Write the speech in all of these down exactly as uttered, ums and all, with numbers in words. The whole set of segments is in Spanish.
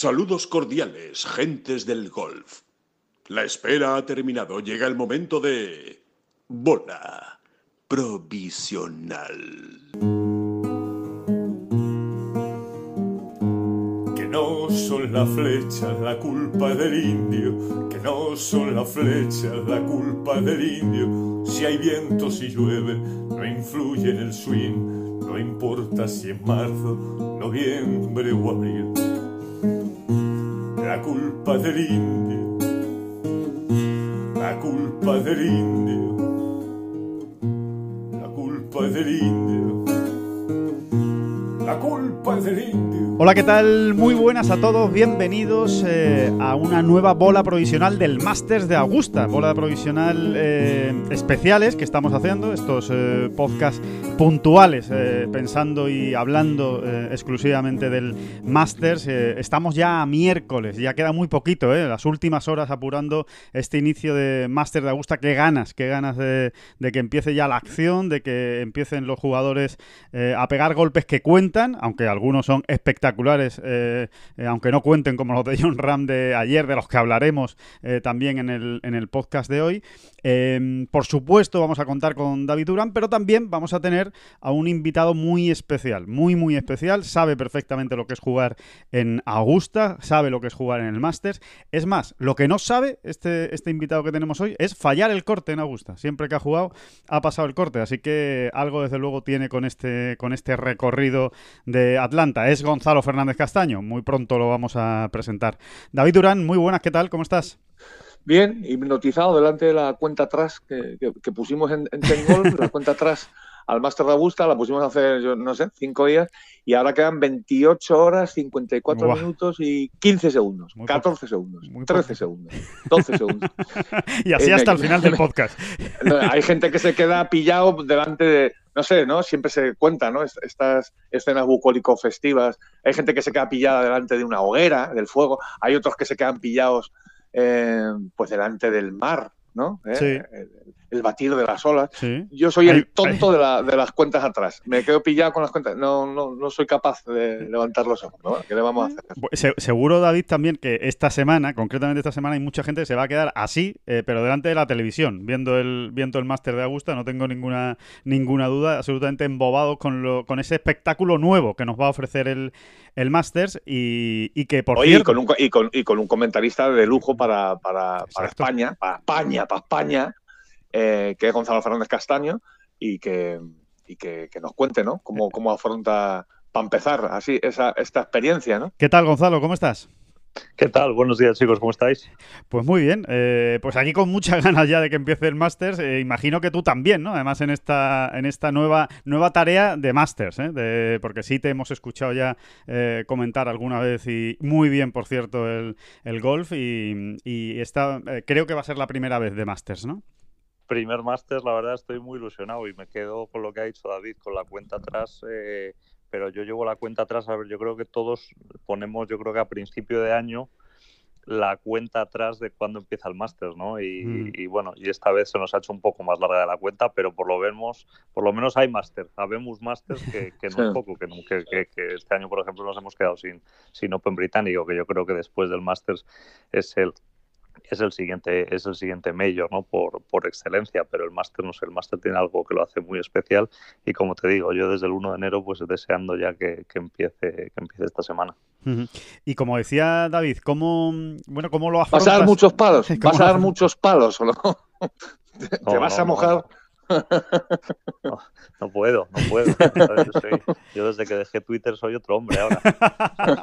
Saludos cordiales, gentes del golf. La espera ha terminado. Llega el momento de... bola provisional. Que no son las flechas la culpa del indio. Que no son las flechas la culpa del indio. Si hay viento, si llueve, no influye en el swing. No importa si es marzo, noviembre o abril. La culpa del indio, la culpa del indio, la culpa del indio, la culpa del indio. Hola, ¿qué tal? Muy buenas a todos, bienvenidos eh, a una nueva bola provisional del Masters de Augusta. Bola provisional eh, especiales que estamos haciendo, estos eh, podcasts puntuales, eh, pensando y hablando eh, exclusivamente del Masters. Eh, estamos ya a miércoles, ya queda muy poquito, eh, las últimas horas apurando este inicio de Masters de Augusta. Qué ganas, qué ganas de, de que empiece ya la acción, de que empiecen los jugadores eh, a pegar golpes que cuentan, aunque algunos son espectaculares, eh, eh, aunque no cuenten, como los de Jon Rahm de ayer, de los que hablaremos eh, también en el, en el podcast de hoy. Eh, por supuesto vamos a contar con David Durán, pero también vamos a tener a un invitado muy especial, muy muy especial. Sabe perfectamente lo que es jugar en Augusta, sabe lo que es jugar en el Masters. Es más, lo que no sabe este, este invitado que tenemos hoy es fallar el corte en Augusta. Siempre que ha jugado ha pasado el corte, así que algo desde luego tiene con este, con este recorrido de Atlanta. Es Gonzalo Fernández Castaño, muy pronto lo vamos a presentar. David Durán, muy buenas, ¿qué tal? ¿Cómo estás? Bien, hipnotizado delante de la cuenta atrás que, que, que pusimos en, en Ten Golf, la cuenta atrás al Master de Augusta, la pusimos hace, yo no sé, cinco días, y ahora quedan veintiocho horas, cincuenta y cuatro Uah. Minutos y quince segundos, muy catorce poco. Segundos, muy trece poco. Segundos, doce segundos. Y así eh, hasta me, el final me, del podcast. No, hay gente que se queda pillado delante de, no sé, ¿no? Siempre se cuenta, ¿no? Estas escenas bucólico-festivas. Hay gente que se queda pillada delante de una hoguera, del fuego. Hay otros que se quedan pillados eh, pues delante del mar, ¿no? ¿Eh? Sí. El, el batir de las olas. Sí. Yo soy el tonto de, la, de las cuentas atrás. Me quedo pillado con las cuentas. No, no, no soy capaz de levantar los ojos, ¿no? ¿Qué le vamos a hacer? Se, seguro, David, también que esta semana, concretamente esta semana, hay mucha gente que se va a quedar así, eh, pero delante de la televisión, viendo el viendo el Máster de Augusta. No tengo ninguna ninguna duda, absolutamente embobados con lo, con ese espectáculo nuevo que nos va a ofrecer el, el Masters y, y que, por Oye, cierto... Y con, un, y, con, y con un comentarista de lujo para, para, para España, para España, para España... Eh, que es Gonzalo Fernández Castaño, y que, y que, que nos cuente, ¿no? Cómo, cómo afronta, para empezar, así esa, esta experiencia, ¿no? ¿Qué tal, Gonzalo? ¿Cómo estás? ¿Qué tal? Buenos días, chicos, ¿cómo estáis? Pues muy bien, eh, pues aquí con muchas ganas ya de que empiece el Masters, eh, imagino que tú también, ¿no? Además en esta en esta nueva nueva tarea de Masters, ¿eh? De, porque sí te hemos escuchado ya eh, comentar alguna vez, y muy bien, por cierto, el, el golf, y, y esta eh, creo que va a ser la primera vez de Masters, ¿no? Primer Masters, la verdad estoy muy ilusionado y me quedo con lo que ha dicho David, con la cuenta atrás, eh, pero yo llevo la cuenta atrás, a ver, yo creo que todos ponemos, yo creo que a principio de año, la cuenta atrás de cuando empieza el Masters, ¿no? Y, mm. y, y bueno, y esta vez se nos ha hecho un poco más larga de la cuenta, pero por lo vemos, por lo menos hay Masters, habemos Masters que, que no sí. es poco, que, que, que, que este año, por ejemplo, nos hemos quedado sin, sin Open británico, que yo creo que después del Masters es el... Es el siguiente, es el siguiente Major, ¿no? Por, por excelencia, pero el Máster, no sé, el Máster tiene algo que lo hace muy especial y, como te digo, yo desde el primero de enero pues deseando ya que, que empiece, que empiece esta semana. Uh-huh. Y como decía David, ¿cómo, bueno, cómo lo afrontas? Vas a dar muchos palos, vas a dar muchos palos, ¿no? Te, no, te vas no, a mojar... No. No, no puedo, no puedo. Yo, soy, yo desde que dejé Twitter soy otro hombre ahora.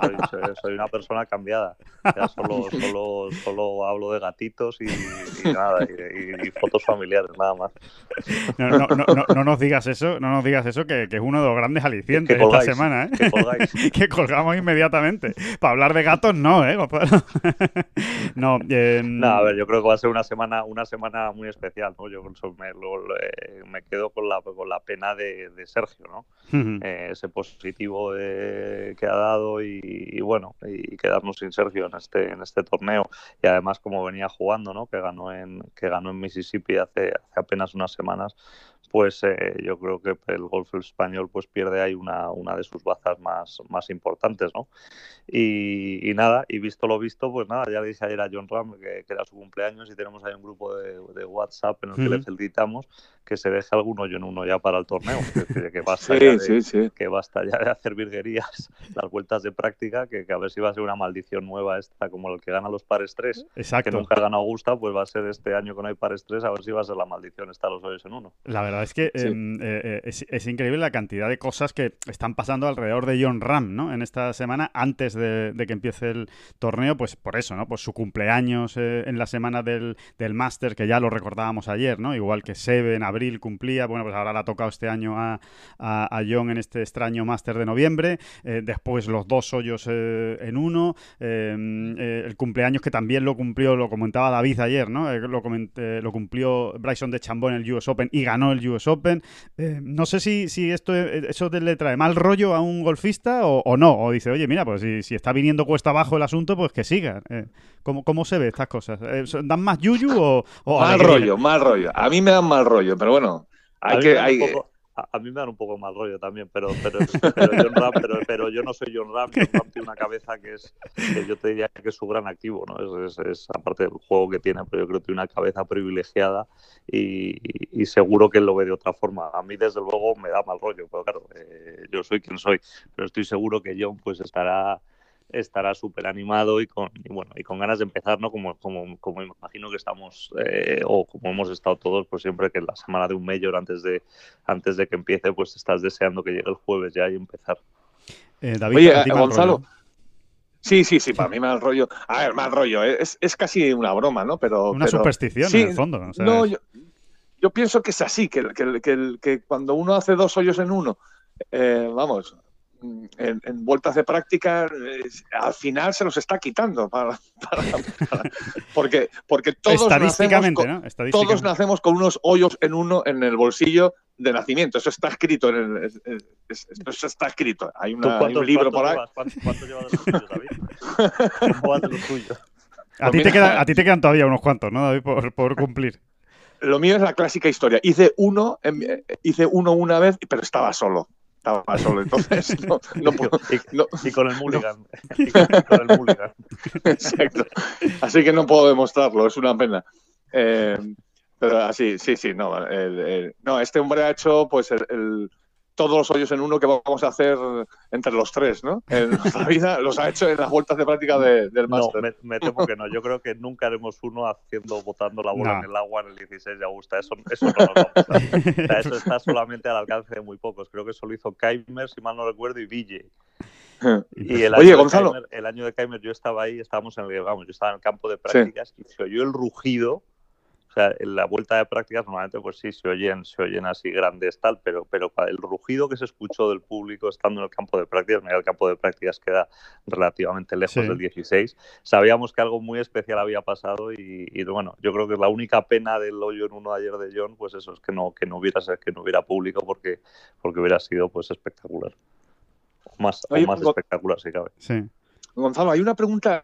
Soy, soy, soy una persona cambiada. Ya solo, solo, solo hablo de gatitos y, y nada, y, y fotos familiares, nada más. No, no, no, no, no nos digas eso, no nos digas eso, que, que es uno de los grandes alicientes esta semana, ¿eh? Que colgáis. Que colgamos inmediatamente. Para hablar de gatos, no, ¿eh, Gonzalo? No, eh... no, a ver, yo creo que va a ser una semana, una semana muy especial, ¿no? Yo me lo... Eh, me quedo con la, con la pena de, de Sergio, ¿no? Uh-huh. Eh, ese positivo de, que ha dado y, y bueno, y quedarnos sin Sergio en este, en este torneo, y además como venía jugando, ¿no? Que ganó en, que ganó en Mississippi hace, hace apenas unas semanas. pues eh, yo creo que el golf español pues pierde ahí una, una de sus bazas más, más importantes, ¿no? Y, y nada, y visto lo visto, pues nada, ya le dije ayer a Jon Rahm que, que era su cumpleaños y tenemos ahí un grupo de, de WhatsApp en el que mm. le felicitamos que se deje algún hoyo en uno ya para el torneo, que, que, basta sí, ya de, sí, sí. que basta ya de hacer virguerías, las vueltas de práctica, que, que a ver si va a ser una maldición nueva esta, como el que gana los pares tres, Exacto. que nunca gana Augusta, pues va a ser este año que no hay pares tres, a ver si va a ser la maldición estar los hoyos en uno. La verdad es que sí. eh, eh, es, es increíble la cantidad de cosas que están pasando alrededor de Jon Rahm, ¿no? En esta semana, antes de, de que empiece el torneo, pues por eso, ¿no? Pues su cumpleaños eh, en la semana del, del Masters, que ya lo recordábamos ayer, ¿no? Igual que Seve en abril cumplía, bueno, pues ahora le ha tocado este año a, a, a Jon en este extraño Masters de noviembre, eh, después los dos hoyos eh, en uno, eh, eh, el cumpleaños que también lo cumplió, lo comentaba David ayer, ¿no? Eh, lo, comenté, lo cumplió Bryson DeChambeau en el U S Open y ganó el U S Open. Eh, no sé si, si esto eso le trae mal rollo a un golfista o, o no, o dice, oye, mira, pues si, si está viniendo cuesta abajo el asunto, pues que siga. Eh, ¿cómo, ¿Cómo se ve estas cosas? Eh, ¿Dan más yuyu o...? o mal alegría? rollo, mal rollo. A mí me dan mal rollo, pero bueno, hay que... Hay... Poco... A mí me dan un poco mal rollo también, pero pero, pero, Jon Rahm, pero, pero yo no soy Jon Rahm. Jon Rahm tiene una cabeza que es, que yo te diría que es su gran activo, ¿no? Es, es, es aparte del juego que tiene, pero yo creo que tiene una cabeza privilegiada y, y, y seguro que él lo ve de otra forma. A mí, desde luego, me da mal rollo, pero claro, eh, yo soy quien soy. Pero estoy seguro que Jon pues estará... estará súper animado y con y bueno y con ganas de empezar, ¿no? Como como como imagino que estamos eh, o como hemos estado todos, pues siempre que en la semana de un major antes de antes de que empiece, pues estás deseando que llegue el jueves ya y empezar. Eh, David, Oye, eh, Gonzalo. Rollo. Sí, sí, sí, para mí mal rollo. A ver, mal rollo. Es, es casi una broma, ¿no? Pero una pero, superstición sí, en el fondo. O sea, no, es... yo, yo pienso que es así, que que, que que cuando uno hace dos hoyos en uno, eh, vamos. En, en vueltas de práctica eh, al final se los está quitando para, para, para, porque, porque todos, Estadísticamente, nacemos con, ¿no? Estadísticamente. todos nacemos con unos hoyos en uno en el bolsillo de nacimiento. Eso está escrito en el, es, es, eso está escrito. Hay, una, hay un libro por ahí. ¿Cuánto, cuánto llevas de los tuyos, David? ¿Cuánto de los tuyos? A ti te queda, a ti te quedan todavía unos cuantos, ¿no, David? Por, por cumplir. Lo mío es la clásica historia. Hice uno, hice uno una vez, pero estaba solo. Estaba solo, entonces no, no puedo. Y, no, y con el mulligan. No. Y con, con el mulligan. Exacto. Así que no puedo demostrarlo, es una pena. Eh, pero así, sí, sí, no. El, el, no, este hombre ha hecho pues el, el, todos los hoyos en uno que vamos a hacer entre los tres, ¿no? En nuestra vida los ha hecho en las vueltas de práctica de, del Master. No, me, me temo que no. Yo creo que nunca haremos uno haciendo, botando la bola no. en el agua en el dieciséis de Augusta. Eso, eso no nos va a pasar. O sea, eso está solamente al alcance de muy pocos. Creo que eso lo hizo Kaymer, si mal no recuerdo, y Vijay. Y el año Oye, Gonzalo. Kaymer, el año de Kaymer yo estaba ahí, estábamos en el, vamos, yo estaba en el campo de prácticas sí. y se oyó el rugido. O sea, en la vuelta de prácticas normalmente pues sí se oyen, se oyen así grandes tal, pero, pero el rugido que se escuchó del público estando en el campo de prácticas, mira, el campo de prácticas queda relativamente lejos sí. del dieciséis, sabíamos que algo muy especial había pasado y, y bueno, yo creo que la única pena del hoyo en uno de ayer de Jon, pues eso es que no, que no hubiera que no hubiera público porque, porque hubiera sido pues espectacular. O más, Oye, o más espectacular si cabe. Sí. Gonzalo, hay una pregunta.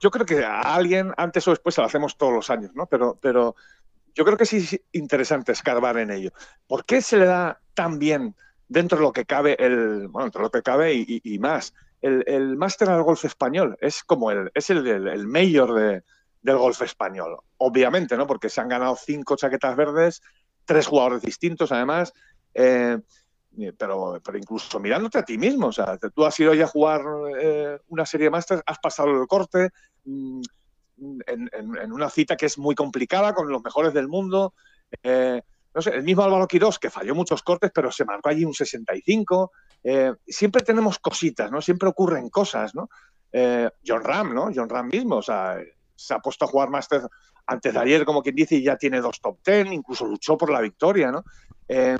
Yo creo que a alguien, antes o después, se lo hacemos todos los años, ¿no? Pero, pero yo creo que sí es interesante escarbar en ello. ¿Por qué se le da tan bien, dentro de lo que cabe, el bueno, entre lo que cabe y, y más, el, el máster al golf español? Es como el, es el, el, el mayor de, del golf español, obviamente, ¿no? Porque se han ganado cinco chaquetas verdes, tres jugadores distintos, además. Eh, Pero, pero incluso mirándote a ti mismo, o sea, tú has ido ya a jugar eh, una serie de Masters, has pasado el corte mm, en, en, en una cita que es muy complicada con los mejores del mundo. Eh, no sé, el mismo Álvaro Quirós, que falló muchos cortes, pero se marcó allí un sesenta y cinco. Eh, siempre tenemos cositas, ¿no? Siempre ocurren cosas, ¿no? Eh, Jon Rahm, ¿no? Jon Rahm mismo, o sea, se ha puesto a jugar Masters antes de ayer, como quien dice, y ya tiene dos top ten, incluso luchó por la victoria, ¿no? Eh,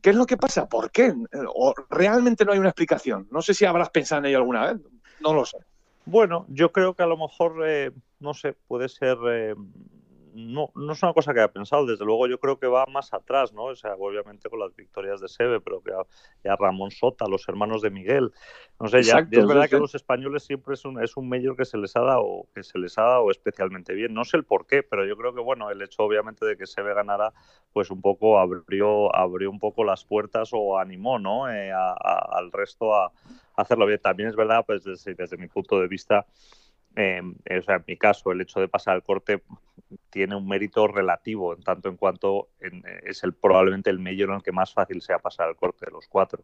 ¿Qué es lo que pasa? ¿Por qué? ¿O realmente no hay una explicación? No sé si habrás pensado en ello alguna vez, no lo sé. Bueno, yo creo que a lo mejor, eh, no sé, puede ser... Eh... no, no es una cosa que haya pensado, desde luego yo creo que va más atrás, ¿no? O sea, obviamente con las victorias de Seve, pero que ya Ramón Sota, los hermanos de Miguel, no sé, exacto, ya es verdad sí, que a los españoles siempre es un, es un major que se les ha dado, que se les ha dado especialmente bien, no sé el por qué, pero yo creo que bueno, el hecho obviamente de que Seve ganara, pues un poco abrió, abrió un poco las puertas o animó, ¿no? Eh, a, a, al resto a, a hacerlo bien. También es verdad, pues desde, desde mi punto de vista, Eh, o sea, en mi caso, el hecho de pasar al corte tiene un mérito relativo, en tanto en cuanto en, es el probablemente el major en el que más fácil sea pasar al corte de los cuatro,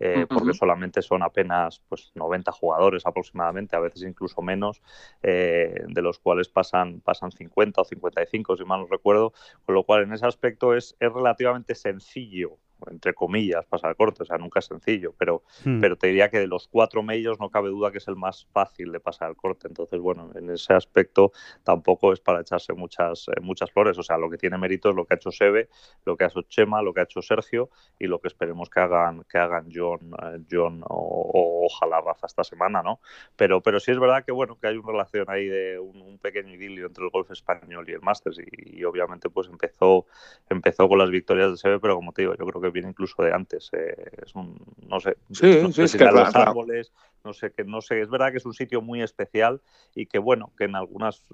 eh, uh-huh. porque solamente son apenas pues noventa jugadores aproximadamente, a veces incluso menos, eh, de los cuales pasan, pasan cincuenta o cincuenta y cinco, si mal no recuerdo, con lo cual en ese aspecto es, es relativamente sencillo, entre comillas, pasar al corte, o sea, nunca es sencillo, pero, hmm. pero te diría que de los cuatro majors no cabe duda que es el más fácil de pasar al corte, entonces, bueno, en ese aspecto tampoco es para echarse muchas, eh, muchas flores, o sea, lo que tiene mérito es lo que ha hecho Seve, lo que ha hecho Chema, lo que ha hecho Sergio y lo que esperemos que hagan que hagan Jon, eh, Jon o, o ojalá Rafa esta semana, ¿no? Pero, pero sí es verdad que, bueno, que hay una relación ahí de un, un pequeño idilio entre el golf español y el Masters y, y obviamente, pues empezó, empezó con las victorias de Seve, pero como te digo, yo creo que viene incluso de antes, eh, es un, no sé, sí, no sé sí, si es que los claro, árboles, no sé, que no sé, es verdad que es un sitio muy especial y que bueno, que en algunas,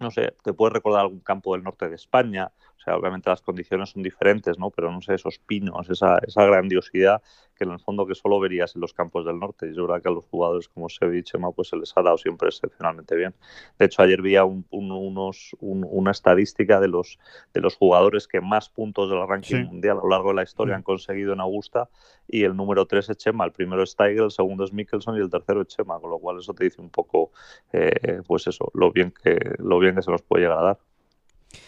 no sé, te puedes recordar algún campo del norte de España, o sea, obviamente las condiciones son diferentes, ¿no? Pero no sé, esos pinos, esa, esa grandiosidad que en el fondo que solo verías en los campos del norte, y es verdad que a los jugadores como Seve y Chema pues se les ha dado siempre excepcionalmente bien. De hecho ayer vi un, un, unos, un, una estadística de los, de los jugadores que más puntos del ranking sí. mundial a lo largo de la historia sí. han conseguido en Augusta y el número tres es Chema, el primero es Tiger, el segundo es Mickelson y el tercero es Chema, con lo cual eso te dice un poco eh, pues eso, lo bien que, lo bien que se nos puede llegar a dar.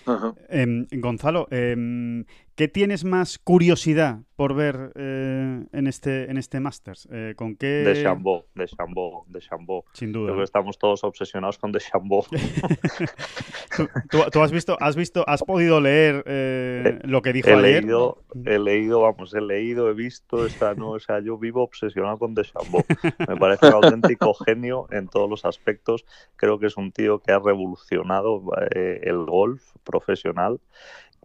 Uh-huh. Eh, Gonzalo, eh, ¿qué tienes más curiosidad por ver eh, en este en este Masters? Eh, ¿Con qué? DeChambeau, DeChambeau, DeChambeau. Sin duda. Creo que estamos todos obsesionados con DeChambeau. ¿Tú, tú, tú has visto, has visto, has podido leer eh, lo que dijo he ayer? Leído, he leído, vamos, he leído, he visto, esta, no, o sea, yo vivo obsesionado con DeChambeau. Me parece un auténtico genio en todos los aspectos. Creo que es un tío que ha revolucionado eh, el golf profesional.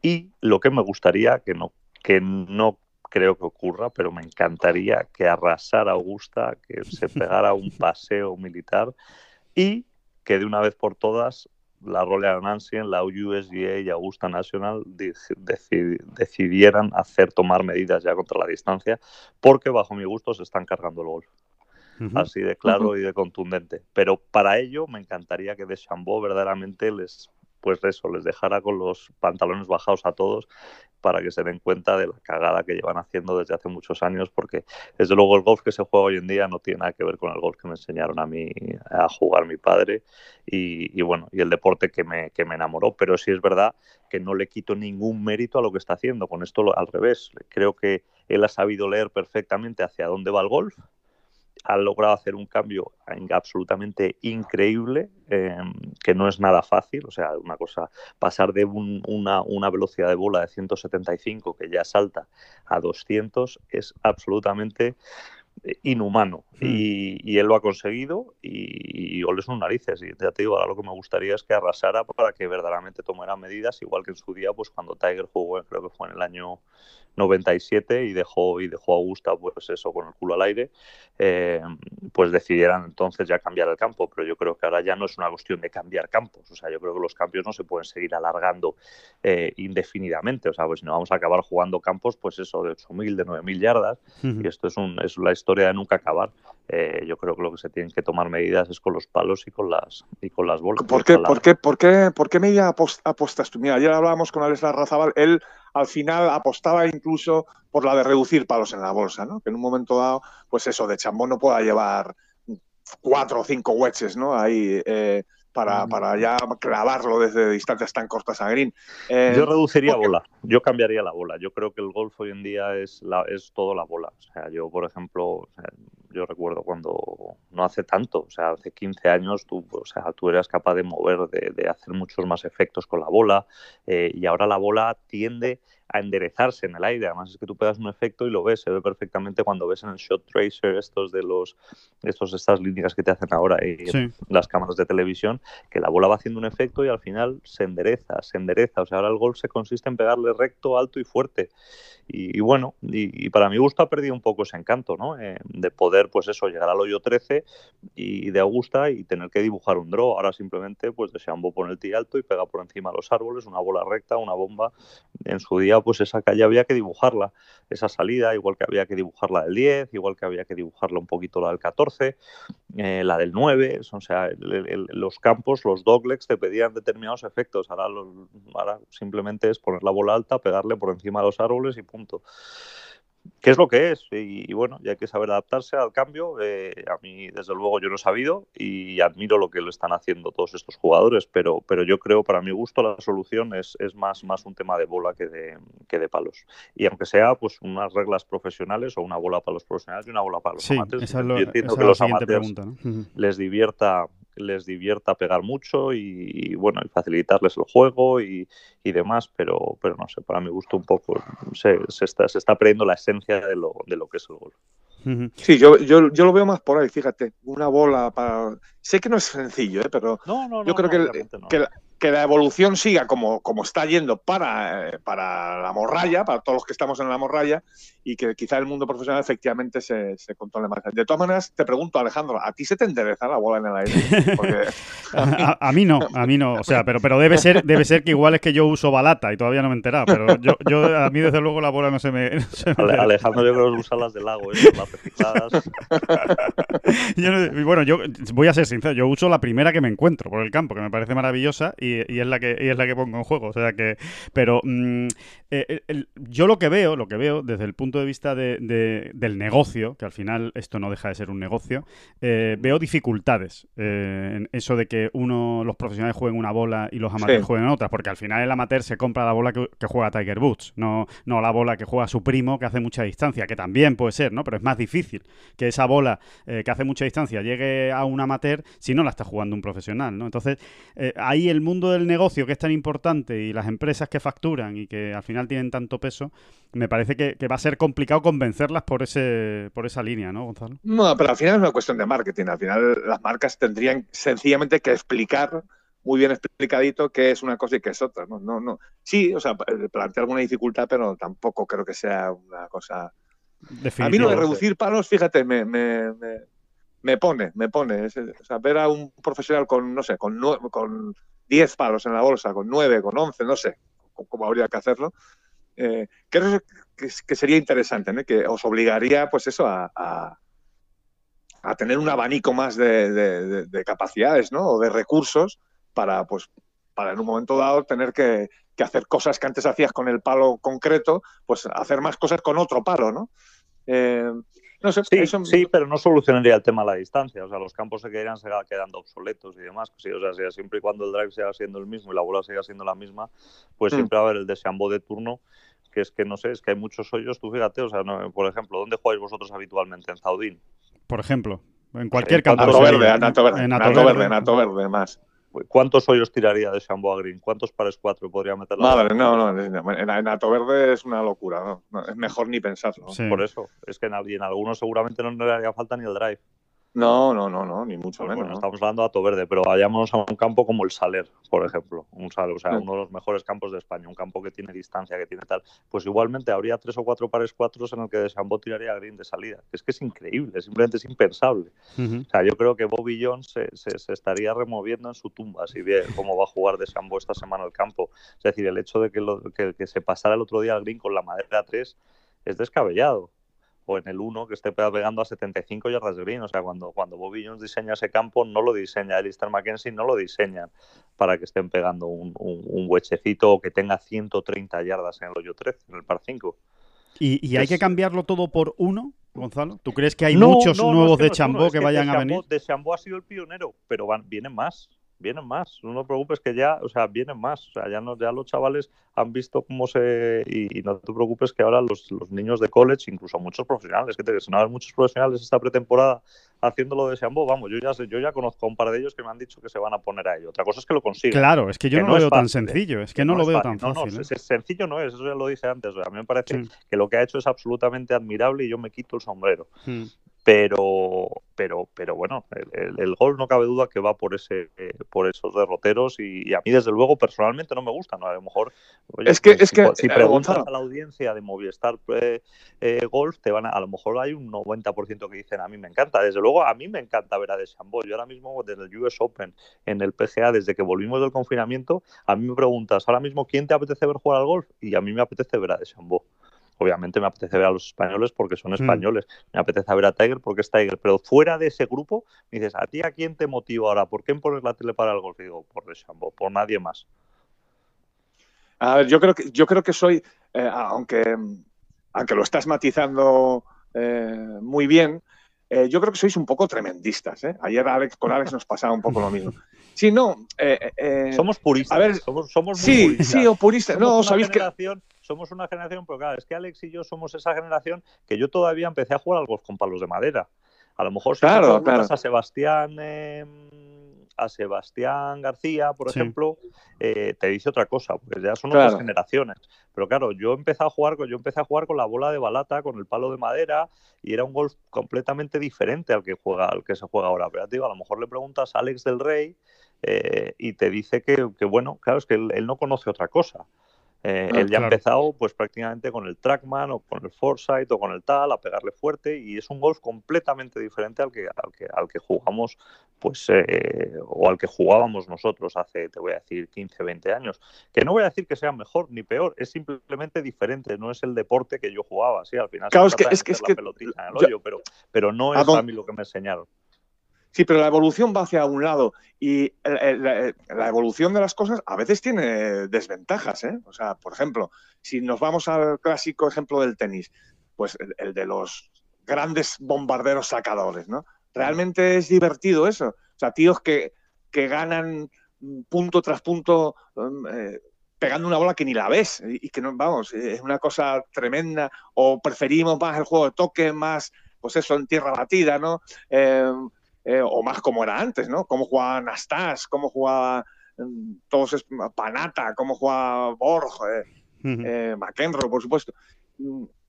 Y lo que me gustaría, que no, que no creo que ocurra, pero me encantaría que arrasara Augusta, que se pegara un paseo militar y que de una vez por todas la Royal Nansien, la U S G A y Augusta National deci- decidieran hacer tomar medidas ya contra la distancia, porque bajo mi gusto se están cargando el golf. Uh-huh. Así de claro uh-huh. y de contundente. Pero para ello me encantaría que DeChambeau verdaderamente les... pues eso, les dejara con los pantalones bajados a todos para que se den cuenta de la cagada que llevan haciendo desde hace muchos años, porque desde luego el golf que se juega hoy en día no tiene nada que ver con el golf que me enseñaron a mí a jugar mi padre y, y bueno, y el deporte que me, que me enamoró, pero sí es verdad que no le quito ningún mérito a lo que está haciendo, con esto al revés, creo que él ha sabido leer perfectamente hacia dónde va el golf, ha logrado hacer un cambio absolutamente increíble, eh, que no es nada fácil, o sea, una cosa, pasar de un, una, una velocidad de bola de ciento setenta y cinco, que ya salta, a doscientos, es absolutamente inhumano, mm. y, y él lo ha conseguido, y, y ole sus narices, y ya te digo, ahora lo que me gustaría es que arrasara para que verdaderamente tomara medidas, igual que en su día, pues cuando Tiger jugó, creo que fue en el año noventa y siete y dejó y dejó a Augusta pues eso con el culo al aire, eh, pues decidieran entonces ya cambiar el campo, pero yo creo que ahora ya no es una cuestión de cambiar campos, o sea, yo creo que los cambios no se pueden seguir alargando eh, indefinidamente, o sea, pues si no vamos a acabar jugando campos pues eso de ocho mil, de nueve mil yardas, uh-huh. y esto es, un, es la historia de nunca acabar. Eh, yo creo que lo que se tienen que tomar medidas es con los palos y con las y con las bolas. ¿Por qué, por qué, por qué, por qué media apost- apostas tú? Mira, ayer hablábamos con Álex Larrazábal, él al final apostaba incluso por la de reducir palos en la bolsa, ¿no? Que en un momento dado, pues eso, DeChambeau no pueda llevar cuatro o cinco wedges, ¿no? Ahí eh, para, para ya clavarlo desde distancias tan cortas a green. Eh, yo reduciría porque... bola, yo cambiaría la bola. Yo creo que el golf hoy en día es, la, es todo la bola. O sea, yo, por ejemplo... O sea, yo recuerdo cuando, no hace tanto, o sea, hace quince años tú, o sea, tú eras capaz de mover, de, de hacer muchos más efectos con la bola, eh, y ahora la bola tiende a enderezarse en el aire. Además es que tú pegas un efecto y lo ves, se ve perfectamente cuando ves en el shot tracer estos de los estos estas líneas que te hacen ahora en sí. las cámaras de televisión, que la bola va haciendo un efecto y al final se endereza, se endereza. O sea, ahora el golf se consiste en pegarle recto, alto y fuerte. Y, y bueno, y, y para mi gusto ha perdido un poco ese encanto, ¿no? Eh, de poder, pues eso, llegar al hoyo trece y de Augusta y tener que dibujar un draw. Ahora simplemente, pues DeChambeau pone el tee alto y pega por encima de los árboles, una bola recta, una bomba. En su día, pues esa calle había que dibujarla, esa salida, igual que había que dibujarla del diez, igual que había que dibujarla un poquito la del catorce, eh, la del nueve, o sea, el, el, los campos, los doglegs te pedían determinados efectos. Ahora, los, ahora simplemente es poner la bola alta, pegarle por encima de los árboles y punto. ¿Qué es lo que es? Y, y bueno, ya hay que saber adaptarse al cambio. Eh, a mí, desde luego, yo lo he sabido y admiro lo que lo están haciendo todos estos jugadores, pero, pero yo creo, para mi gusto, la solución es, es más, más un tema de bola que de, que de palos. Y aunque sea pues unas reglas profesionales o una bola para los profesionales y una bola para los sí, amateurs, esa es lo, yo entiendo esa que los amateurs pregunta, ¿no? uh-huh. les divierta... les divierta pegar mucho y, y bueno, y facilitarles el juego y, y demás, pero, pero no sé, para mi gusto un poco se, se, está, se está perdiendo la esencia de lo, de lo que es el golf. Sí, yo, yo, yo lo veo más por ahí, fíjate, una bola para... Sé que no es sencillo, ¿eh? Pero no, no, no, yo creo no, que, no. que, la, que la evolución siga como, como está yendo para, eh, para la morralla, para todos los que estamos en la morralla, y que quizá el mundo profesional efectivamente se, se controle más. De todas maneras, te pregunto, Alejandro, ¿a ti se te endereza la bola en el aire? Porque... a, a, a mí no, a mí no, o sea, pero, pero debe ser debe ser que igual es que yo uso balata y todavía no me he enterado, pero yo, yo a mí desde luego la bola no se me... No se me Alejandro, yo creo que usa las del lago, ¿eh? Las pepizadas. Yo no, bueno, yo voy a ser sincero, yo uso la primera que me encuentro por el campo, que me parece maravillosa y, y es la que y es la que pongo en juego, o sea que, pero mmm, eh, el, yo lo que veo, lo que veo desde el punto de vista de, de, del negocio, que al final esto no deja de ser un negocio, eh, veo dificultades eh, en eso de que uno, los profesionales jueguen una bola y los amateurs sí. jueguen otra, porque al final el amateur se compra la bola que, que juega Tiger Woods, no, no la bola que juega su primo que hace mucha distancia, que también puede ser, ¿no? Pero es más difícil que esa bola eh, que hace mucha distancia llegue a un amateur si no la está jugando un profesional, ¿no? Entonces, eh, ahí el mundo del negocio, que es tan importante, y las empresas que facturan y que al final tienen tanto peso, me parece que, que va a ser complicado convencerlas por ese por esa línea, ¿no, Gonzalo? No, pero al final es una cuestión de marketing. Al final las marcas tendrían sencillamente que explicar muy bien explicadito qué es una cosa y qué es otra. No, no, no. Sí, o sea, plantear alguna dificultad, pero tampoco creo que sea una cosa... Definitivo. A mí lo de reducir palos, fíjate, me, me, me, me pone, me pone. Es, o sea, ver a un profesional con, no sé, con, con diez palos en la bolsa, con nueve, con once, no sé cómo habría que hacerlo. Eh, creo que, que sería interesante, ¿no? Que os obligaría, pues eso, a, a, a tener un abanico más de, de, de, de capacidades, ¿no? O de recursos para, pues, para en un momento dado tener que, que hacer cosas que antes hacías con el palo concreto, pues hacer más cosas con otro palo, ¿no? Eh, no sé, sí, eso... sí, pero no solucionaría el tema de la distancia. O sea, los campos se quedarían se quedando obsoletos y demás. Sí, o sea, siempre y cuando el drive siga siendo el mismo y la bola siga siendo la misma, pues mm. siempre va a haber el DeChambeau de turno. Que es que no sé, es que hay muchos hoyos. Tú fíjate, o sea, no, por ejemplo, ¿dónde jugáis vosotros habitualmente? ¿En Zaudín? Por ejemplo, en cualquier sí, campo. Verde, en Nato Verde, en Nato Verde, en Nato Verde, más. ¿Cuántos hoyos tiraría DeChambeau a green? ¿Cuántos pares cuatro podría meter la Madre, no, no, en, en Hato Verde es una locura, ¿no? No, es mejor ni pensarlo. Sí. Por eso, es que en, en algunos seguramente no, no le haría falta ni el drive. No, no, no, no, ni mucho menos. Bueno, ¿no? Estamos hablando de Hato Verde, pero vayámonos a un campo como el Saler, por ejemplo. Un Saler, o sea, uno de los mejores campos de España, un campo que tiene distancia, que tiene tal. Pues igualmente habría tres o cuatro pares cuatros en el que DeChambeau tiraría green de salida. Es que es increíble, simplemente es impensable. Uh-huh. O sea, yo creo que Bobby Jones se, se, se estaría removiendo en su tumba si ve cómo va a jugar DeChambeau esta semana el campo. Es decir, el hecho de que, lo, que, que se pasara el otro día al green con la madera tres es descabellado. O en el uno, que esté pegando a setenta y cinco yardas de green. O sea, cuando, cuando Bobby Jones diseña ese campo, no lo diseña Alister Mackenzie, no lo diseñan para que estén pegando un, un, un huechecito o que tenga ciento treinta yardas en el hoyo trece, en el par cinco. ¿Y, y hay es... que cambiarlo todo por uno, Gonzalo? ¿Tú crees que hay no, muchos no, nuevos no es que DeChambeau no, es que, que vayan DeChambeau, a venir? DeChambeau ha sido el pionero, pero van, vienen más. vienen más, no te preocupes que ya, o sea, vienen más, o sea, ya, no, ya los chavales han visto cómo se, y, y no te preocupes que ahora los, los niños de college, incluso muchos profesionales, que te dicen, no, muchos profesionales esta pretemporada haciéndolo de Shambo, vamos, yo ya, sé, yo ya conozco a un par de ellos que me han dicho que se van a poner a ello, otra cosa es que lo consigan. Claro, es que yo que no, no lo veo fácil, tan sencillo, es que no, no lo veo fácil. tan fácil. No, no, ¿eh? Sencillo no es, eso ya lo dije antes, a mí me parece sí. que lo que ha hecho es absolutamente admirable y yo me quito el sombrero. Mm. Pero, pero, pero bueno, el, el gol no cabe duda que va por ese, eh, por esos derroteros y, y a mí desde luego personalmente no me gustan. ¿No? A lo mejor, oye, es que, es si, que, si preguntas a la audiencia de Movistar eh, eh, Golf, te van a, a lo mejor hay un noventa por ciento que dicen a mí me encanta. Desde luego a mí me encanta ver a DeChambeau. Yo ahora mismo desde el U S Open en el P G A, desde que volvimos del confinamiento, a mí me preguntas ahora mismo quién te apetece ver jugar al golf y a mí me apetece ver a DeChambeau. Obviamente me apetece ver a los españoles porque son españoles. Mm. Me apetece ver a Tiger porque es Tiger. Pero fuera de ese grupo, me dices, ¿a ti a quién te motiva ahora? ¿Por qué pones la tele para el golf? Y digo, por DeChambeau, por nadie más. A ver, yo creo que, yo creo que soy, eh, aunque, aunque lo estás matizando eh, muy bien, eh, yo creo que sois un poco tremendistas. ¿eh? Ayer Álex, con Álex nos pasaba un poco lo mismo. Sí, no. Eh, eh, somos puristas. A ver, somos, somos muy sí, puristas. Sí, o puristas. Somos no, sabéis generación... que... Somos una generación, pero claro, es que Álex y yo somos esa generación que yo todavía empecé a jugar al golf con palos de madera. A lo mejor si claro, te claro. a Sebastián eh, a Sebastián García, por sí. ejemplo, eh, te dice otra cosa, porque ya son claro. otras generaciones. Pero claro, yo empecé a jugar con, yo empecé a jugar con la bola de balata, con el palo de madera, y era un golf completamente diferente al que juega, al que se juega ahora. Pero te digo, a lo mejor le preguntas a Álex del Rey eh, y te dice que, que bueno, claro, es que él, él no conoce otra cosa. Eh, ah, él ya ha claro. empezado pues prácticamente con el Trackman o con el Foresight o con el tal a pegarle fuerte y es un golf completamente diferente al que al que, al que jugamos pues eh, o al que jugábamos nosotros hace, te voy a decir, quince, veinte años, que no voy a decir que sea mejor ni peor, es simplemente diferente, no es el deporte que yo jugaba, sí, al final claro, se trata es que, de meter es que, la pelotita en el yo, hoyo, pero, pero no es a mí lo que me enseñaron. Sí, pero la evolución va hacia un lado y la, la, la evolución de las cosas a veces tiene desventajas, ¿eh? O sea, por ejemplo, si nos vamos al clásico ejemplo del tenis, pues el, el de los grandes bombarderos sacadores, ¿no? Realmente es divertido eso. O sea, tíos que, que ganan punto tras punto eh, pegando una bola que ni la ves y que, no, vamos, es una cosa tremenda. O preferimos más el juego de toque, más, pues eso, en tierra batida, ¿no? Eh, Eh, o más como era antes, ¿no? Cómo jugaba Nastas, cómo jugaba eh, todos es, Panata, cómo jugaba Borg, eh, uh-huh. eh, McEnroe, por supuesto.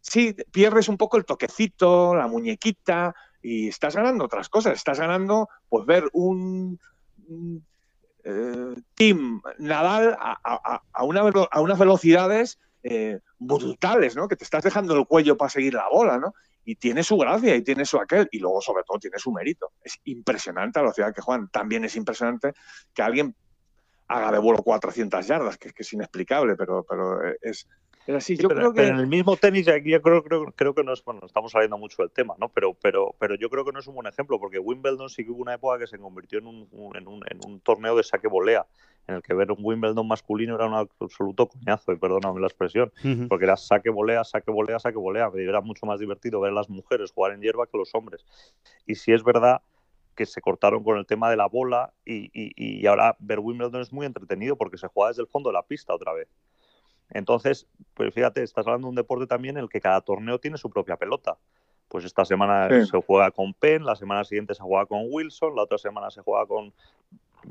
Sí, pierdes un poco el toquecito, la muñequita, y estás ganando otras cosas. Estás ganando, pues, ver un eh, team Nadal a, a, a, una, a unas velocidades eh, brutales, ¿no? Que te estás dejando el cuello para seguir la bola, ¿no? Y tiene su gracia y tiene su aquel y luego sobre todo tiene su mérito. Es impresionante a la velocidad que juegan. También es impresionante que alguien haga de vuelo cuatrocientas yardas, que, que es inexplicable, pero, pero es, es así. Sí, yo pero, creo que... pero en el mismo tenis, yo creo, creo, creo que no es, bueno, estamos saliendo mucho del tema, ¿no? Pero, pero, pero yo creo que no es un buen ejemplo, porque Wimbledon sí que hubo una época que se convirtió en un, un, en un, en un torneo de saque-volea, en el que ver un Wimbledon masculino era un absoluto coñazo, y perdóname la expresión, uh-huh. porque era saque, volea, saque, volea, saque, volea. Era mucho más divertido ver a las mujeres jugar en hierba que a los hombres. Y sí es verdad que se cortaron con el tema de la bola y, y, y ahora ver Wimbledon es muy entretenido porque se juega desde el fondo de la pista otra vez. Entonces, pues fíjate, estás hablando de un deporte también en el que cada torneo tiene su propia pelota. Pues esta semana sí. se juega con Penn, la semana siguiente se juega con Wilson, la otra semana se juega con...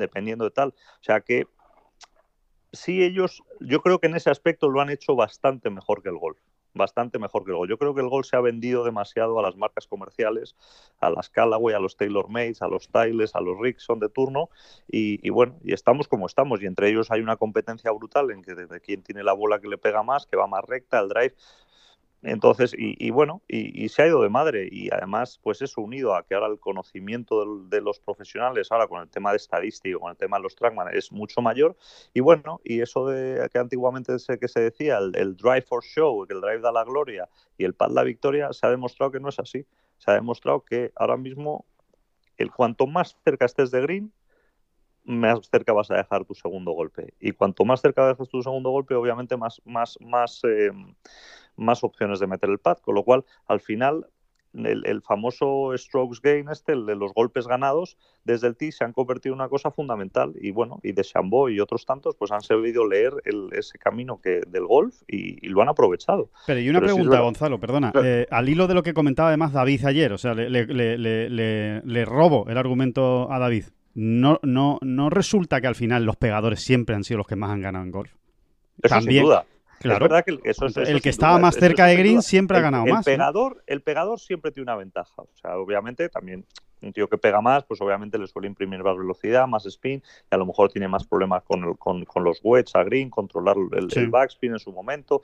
dependiendo de tal, o sea que sí ellos, yo creo que en ese aspecto lo han hecho bastante mejor que el golf, bastante mejor que el golf. Yo creo que el golf se ha vendido demasiado a las marcas comerciales, a las Callaway, a los TaylorMade, a los Tiles, a los Rickson de turno y, y bueno, y estamos como estamos y entre ellos hay una competencia brutal en que desde quien tiene la bola que le pega más, que va más recta, el drive. Entonces, y, y bueno, y, y se ha ido de madre y además, pues eso unido a que ahora el conocimiento de, de los profesionales, ahora con el tema de estadístico, con el tema de los trackman, es mucho mayor y bueno, y eso de que antiguamente se, que se decía, el, el drive for show, que el drive da la gloria y el pad la victoria, se ha demostrado que no es así, se ha demostrado que ahora mismo, el cuanto más cerca estés de green, más cerca vas a dejar tu segundo golpe y cuanto más cerca dejas tu segundo golpe, obviamente más, más, más... Eh, más opciones de meter el pad, con lo cual al final el, el famoso strokes gain, este, el de los golpes ganados desde el tee, se han convertido en una cosa fundamental. Y bueno, y DeChambeau y otros tantos pues han sabido leer el, ese camino que, del golf y, y lo han aprovechado. Pero y una Pero pregunta, si lo... Gonzalo, perdona. Claro. Eh, al hilo de lo que comentaba además David ayer, o sea, le, le, le, le, le, le robo el argumento a David. No, no, no resulta que al final los pegadores siempre han sido los que más han ganado en golf. Eso también, sin duda. Claro, es que eso, eso, el que estaba duda, más cerca de green siempre ha ganado el, el más. Pegador, ¿eh? El pegador siempre tiene una ventaja. O sea, obviamente también un tío que pega más, pues obviamente le suele imprimir más velocidad, más spin, y a lo mejor tiene más problemas con, el, con, con los wedges a green, controlar el, sí. el backspin en su momento.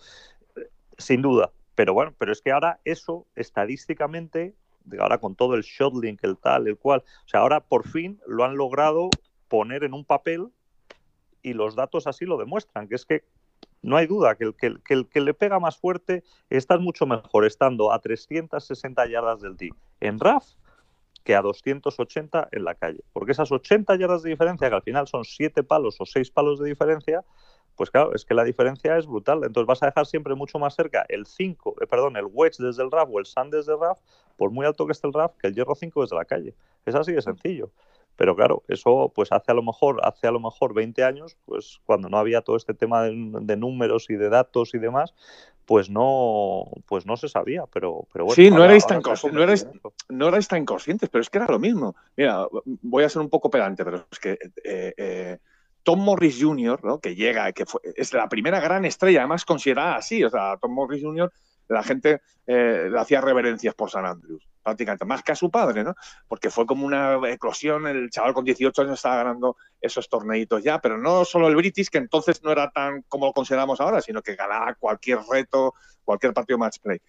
Sin duda. Pero bueno, pero es que ahora eso estadísticamente... ahora con todo el shotlink, el tal, el cual, o sea, ahora por fin lo han logrado poner en un papel y los datos así lo demuestran, que es que no hay duda que el que, que, el, que le pega más fuerte está mucho mejor estando a trescientas sesenta yardas del tee en R A F que a doscientas ochenta en la calle, porque esas ochenta yardas de diferencia, que al final son siete palos o seis palos de diferencia, pues claro, es que la diferencia es brutal. Entonces vas a dejar siempre mucho más cerca el cinco, eh, perdón, el wedge desde el R A F o el sand desde el R A F, por muy alto que esté el R A F, que el hierro cinco desde la calle. Es así de sencillo. Pero claro, eso pues hace a lo mejor, hace a lo mejor veinte años, pues cuando no había todo este tema de, de números y de datos y demás, pues no, pues no se sabía. Pero, pero bueno, sí, no erais tan no erais, no erais tan conscientes, pero es que era lo mismo. Mira, voy a ser un poco pedante, pero es que eh, eh, Tom Morris junior, ¿no? que llega, que fue, es la primera gran estrella, además considerada así. O sea, Tom Morris junior, la gente eh, le hacía reverencias por San Andrews, prácticamente, más que a su padre, ¿no? Porque fue como una eclosión, el chaval con dieciocho años estaba ganando esos torneitos ya, pero no solo el British, que entonces no era tan como lo consideramos ahora, sino que ganaba cualquier reto, cualquier partido match play.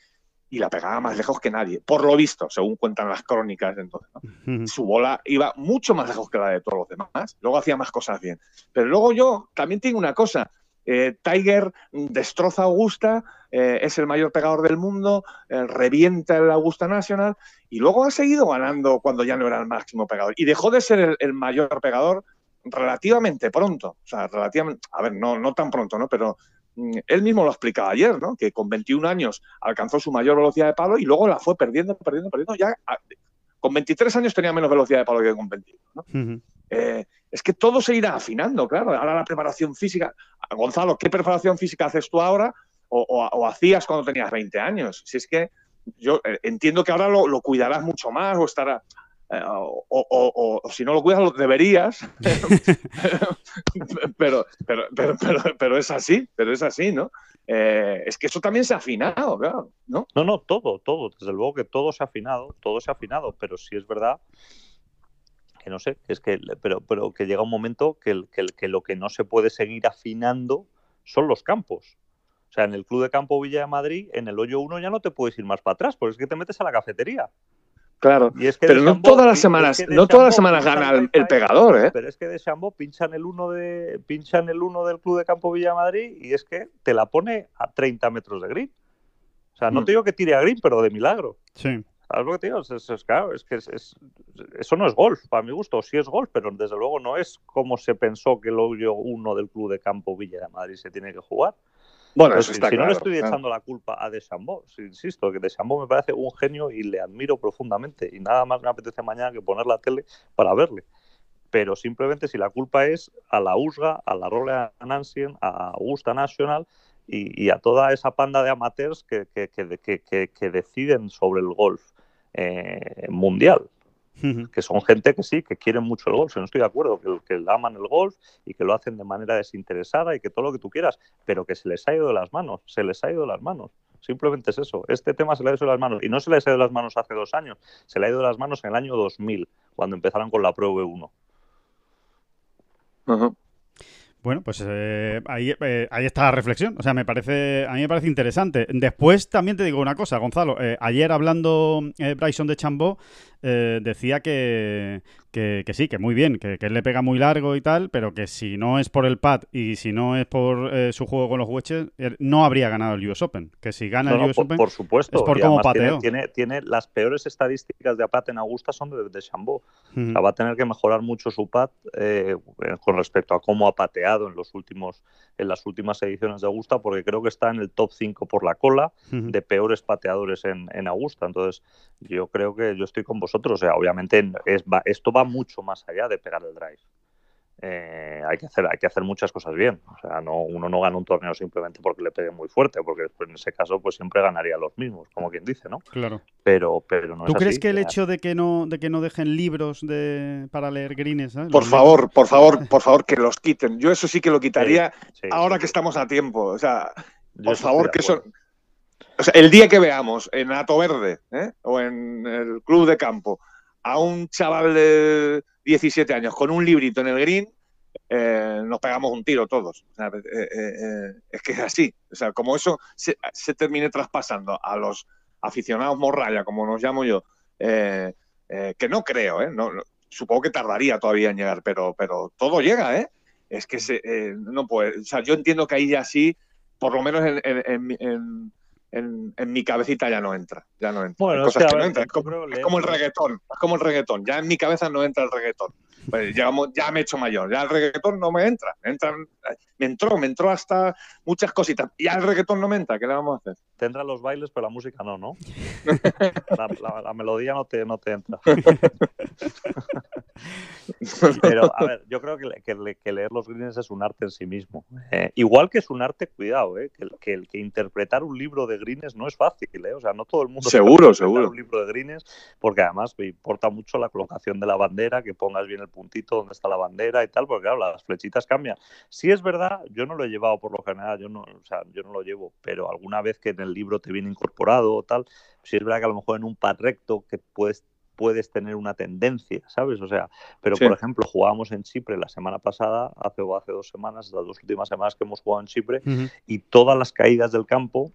Y la pegaba más lejos que nadie, por lo visto, según cuentan las crónicas de entonces, ¿no? Uh-huh. Su bola iba mucho más lejos que la de todos los demás, luego hacía más cosas bien. Pero luego yo también tengo una cosa, eh, Tiger destroza Augusta, eh, es el mayor pegador del mundo, eh, revienta el Augusta National, y luego ha seguido ganando cuando ya no era el máximo pegador, y dejó de ser el, el mayor pegador relativamente pronto, o sea, relativamente, a ver, no, no tan pronto, ¿no? Pero... él mismo lo explicaba ayer, ¿no? Que con veintiún años alcanzó su mayor velocidad de palo y luego la fue perdiendo, perdiendo, perdiendo. Ya a, con veintitrés años tenía menos velocidad de palo que con veintiuno, ¿no? Uh-huh. eh, es que todo se irá afinando, claro. Ahora la preparación física... Gonzalo, ¿qué preparación física haces tú ahora o, o, o hacías cuando tenías veinte años? Si es que yo entiendo que ahora lo, lo cuidarás mucho más o estará... Eh, o, o, o, o si no lo cuidas, lo deberías. pero, pero, pero, pero, pero es así, pero es así, ¿no? Eh, es que eso también se ha afinado, claro, ¿no? No, no, todo, todo. Desde luego que todo se ha afinado, todo se ha afinado, pero sí es verdad que no sé, es que, pero, pero que llega un momento que, el, que, el, que lo que no se puede seguir afinando son los campos. O sea, en el Club de Campo Villa de Madrid, en el hoyo uno ya no te puedes ir más para atrás, porque es que te metes a la cafetería. Claro, es que pero no todas las semanas, es que no todas las semanas gana el, el pegador, ¿eh? Pero es que DeChambeau pinchan el uno de, pinchan el uno del Club de Campo Villa Madrid y es que te la pone a treinta metros de green. O sea, no mm. te digo que tire a green, pero de milagro. Sí. ¿Sabes lo que te digo? Es, es, es, claro, es que es, es, eso no es golf, para mi gusto. Sí es golf, pero desde luego no es como se pensó que el hoyo uno del Club de Campo Villa de Madrid se tiene que jugar. Bueno, pues, eso está si claro, no le estoy claro. echando la culpa a DeChambeau, insisto, que DeChambeau me parece un genio y le admiro profundamente y nada más me apetece mañana que poner la tele para verle, pero simplemente si la culpa es a la U S G A, a la Roland Nansen, a Augusta National y, y a toda esa panda de amateurs que, que, que, que, que, que deciden sobre el golf eh, mundial. Que son gente que sí, que quieren mucho el golf, no estoy de acuerdo, que, que aman el golf y que lo hacen de manera desinteresada y que todo lo que tú quieras, pero que se les ha ido de las manos, se les ha ido de las manos, simplemente es eso, este tema se le ha ido de las manos y no se les ha ido de las manos hace dos años, se le ha ido de las manos en el año dos mil, cuando empezaron con la Pro V uno. Ajá. Bueno, pues eh, ahí, eh, ahí está la reflexión. O sea, me parece, a mí me parece interesante. Después también te digo una cosa, Gonzalo. Eh, ayer hablando eh, Bryson DeChambeau eh, decía que, que, que sí, que muy bien, que, que él le pega muy largo y tal, pero que si no es por el pad y si no es por eh, su juego con los wedges, no habría ganado el U S Open. Que si gana no, el no, U S por, Open, por supuesto, es por cómo pateó. Tiene, tiene, tiene las peores estadísticas de pad en Augusta son de DeChambeau. Uh-huh. O sea, va a tener que mejorar mucho su pad eh, con respecto a cómo ha pateado en los últimos en las últimas ediciones de Augusta, porque creo que está en el top cinco por la cola uh-huh. de peores pateadores en, en Augusta. Entonces, yo creo que yo estoy con vosotros. O sea, obviamente es, va, esto va mucho más allá de pegar el drive. Eh, hay que hacer hay que hacer muchas cosas bien. O sea, no, uno no gana un torneo simplemente porque le pegue muy fuerte, porque después en ese caso pues siempre ganaría los mismos, como quien dice, ¿no? Claro. Pero, pero no ¿Tú es crees así, que el ya... hecho de que no de que no dejen libros de para leer greens, ¿eh? Por favor, libros. por favor, por favor que los quiten. Yo eso sí que lo quitaría sí, sí, ahora sí, que sí. estamos a tiempo. O sea, Yo por favor que eso. O sea, el día que veamos en Hato Verde, ¿eh? O en el club de campo a un chaval de diecisiete años con un librito en el green, eh, nos pegamos un tiro todos. O sea, eh, eh, eh, es que es así. O sea, como eso se, se termine traspasando a los aficionados morralla, como nos llamo yo, eh, eh, que no creo, ¿eh? No, no, supongo que tardaría todavía en llegar, pero, pero todo llega, ¿eh? Es que se, eh, no puede. O sea, yo entiendo que ahí ya sí, por lo menos en... en, en, en En, en mi cabecita ya no entra, ya no entra. Bueno, cosas o sea, que no entran. Es, como, es como el reggaetón, es como el reggaetón, ya en mi cabeza no entra el reggaetón. Pues ya, ya me he hecho mayor, ya el reggaetón no me entra, me, entra, me entró, me entró hasta muchas cositas, ya el reggaetón no me entra, ¿qué le vamos a hacer? Te entran los bailes, pero la música no, ¿no? la, la, la melodía no te, no te entra. Pero, a ver, yo creo que, que, que leer los greens es un arte en sí mismo. Eh, igual que es un arte, cuidado, eh, que, que, que interpretar un libro de greens no es fácil, eh. O sea, no todo el mundo seguro, seguro. un libro de greens, porque además me importa mucho la colocación de la bandera, que pongas bien el puntito donde está la bandera y tal, porque claro, las flechitas cambian. Si es verdad, yo no lo he llevado por lo general, yo no, o sea, yo no lo llevo, pero alguna vez que en el libro te viene incorporado o tal, si es verdad que a lo mejor en un par recto que puedes puedes tener una tendencia, ¿sabes? O sea, pero sí. Por ejemplo, jugábamos en Chipre la semana pasada, hace o hace dos semanas, las dos últimas semanas que hemos jugado en Chipre, uh-huh. y todas las caídas del campo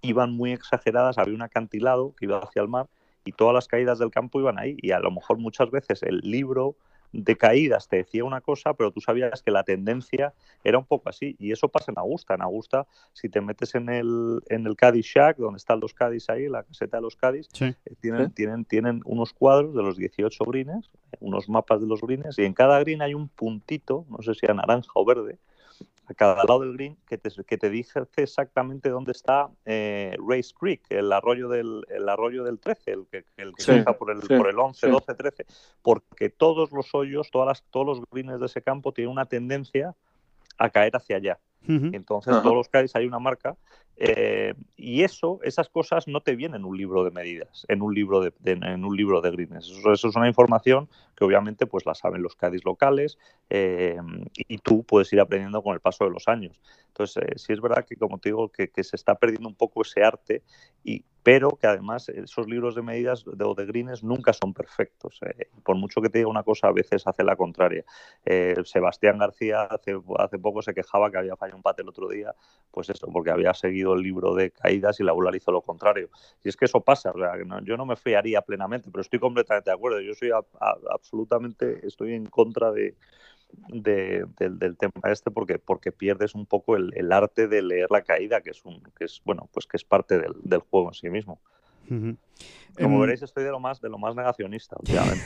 iban muy exageradas, había un acantilado que iba hacia el mar y todas las caídas del campo iban ahí, y a lo mejor muchas veces el libro de caídas te decía una cosa, pero tú sabías que la tendencia era un poco así, y eso pasa en Augusta. En Augusta, si te metes en el en el Caddy Shack, donde están los Caddies ahí, la caseta de los Caddies, sí. eh, tienen, ¿Sí? tienen, tienen unos cuadros de los dieciocho greens, unos mapas de los greens, y en cada green hay un puntito, no sé si era naranja o verde, a cada lado del green, que te, que te dice exactamente dónde está eh, Rae's Creek, el arroyo del, el arroyo del trece, el que, el que sí, está por el, sí, por el once, sí. doce, trece, porque todos los hoyos, todas las, todos los greens de ese campo tienen una tendencia a caer hacia allá. Uh-huh. Entonces, uh-huh. todos los caddies hay una marca, eh, y eso, esas cosas no te vienen en un libro de medidas, en un libro de, de en un libro de greens. Eso, eso es una información que obviamente pues la saben los caddies locales, eh, y tú puedes ir aprendiendo con el paso de los años. Entonces, eh, sí es verdad que, como te digo, que, que se está perdiendo un poco ese arte, y pero que además esos libros de medidas de, o de greens nunca son perfectos. Eh. Por mucho que te diga una cosa, a veces hace la contraria. Eh, Sebastián García hace, hace poco se quejaba que había fallado un pat el otro día, pues eso, porque había seguido el libro de caídas y la bola hizo lo contrario. Y es que eso pasa, o sea, que no, yo no me fiaría plenamente, pero estoy completamente de acuerdo. Yo soy a, a, absolutamente, estoy en contra de... De, del, del tema este, porque porque pierdes un poco el, el arte de leer la caída, que es un que es bueno pues que es parte del, del juego en sí mismo. Uh-huh. Como um... veréis, estoy de lo más de lo más negacionista, obviamente.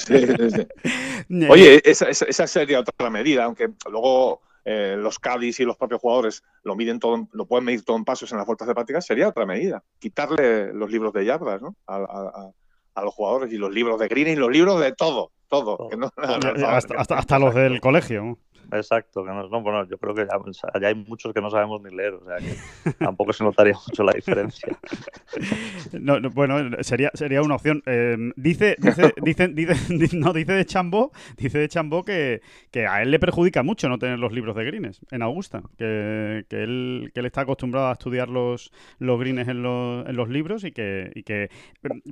Sí, sí, sí. Oye, esa, esa, esa sería otra medida, aunque luego eh, los caddies y los propios jugadores lo miden todo, lo pueden medir todo en pasos en las vueltas de práctica, sería otra medida. Quitarle los libros de yardas, ¿no? a, a, a los jugadores, y los libros de green y los libros de todo. Todo, todo. Que no, no, no, no, hasta, hasta, hasta los del colegio. Exacto, que no, no, bueno, yo creo que ya, ya hay muchos que no sabemos ni leer, o sea que tampoco se notaría mucho la diferencia. No, no, bueno, sería sería una opción. Eh, dice, dice, dice, dice, no, dice DeChambeau, dice DeChambeau que, que a él le perjudica mucho no tener los libros de greens en Augusta, que, que él que él está acostumbrado a estudiar los, los greens en los, en los libros, y que, y que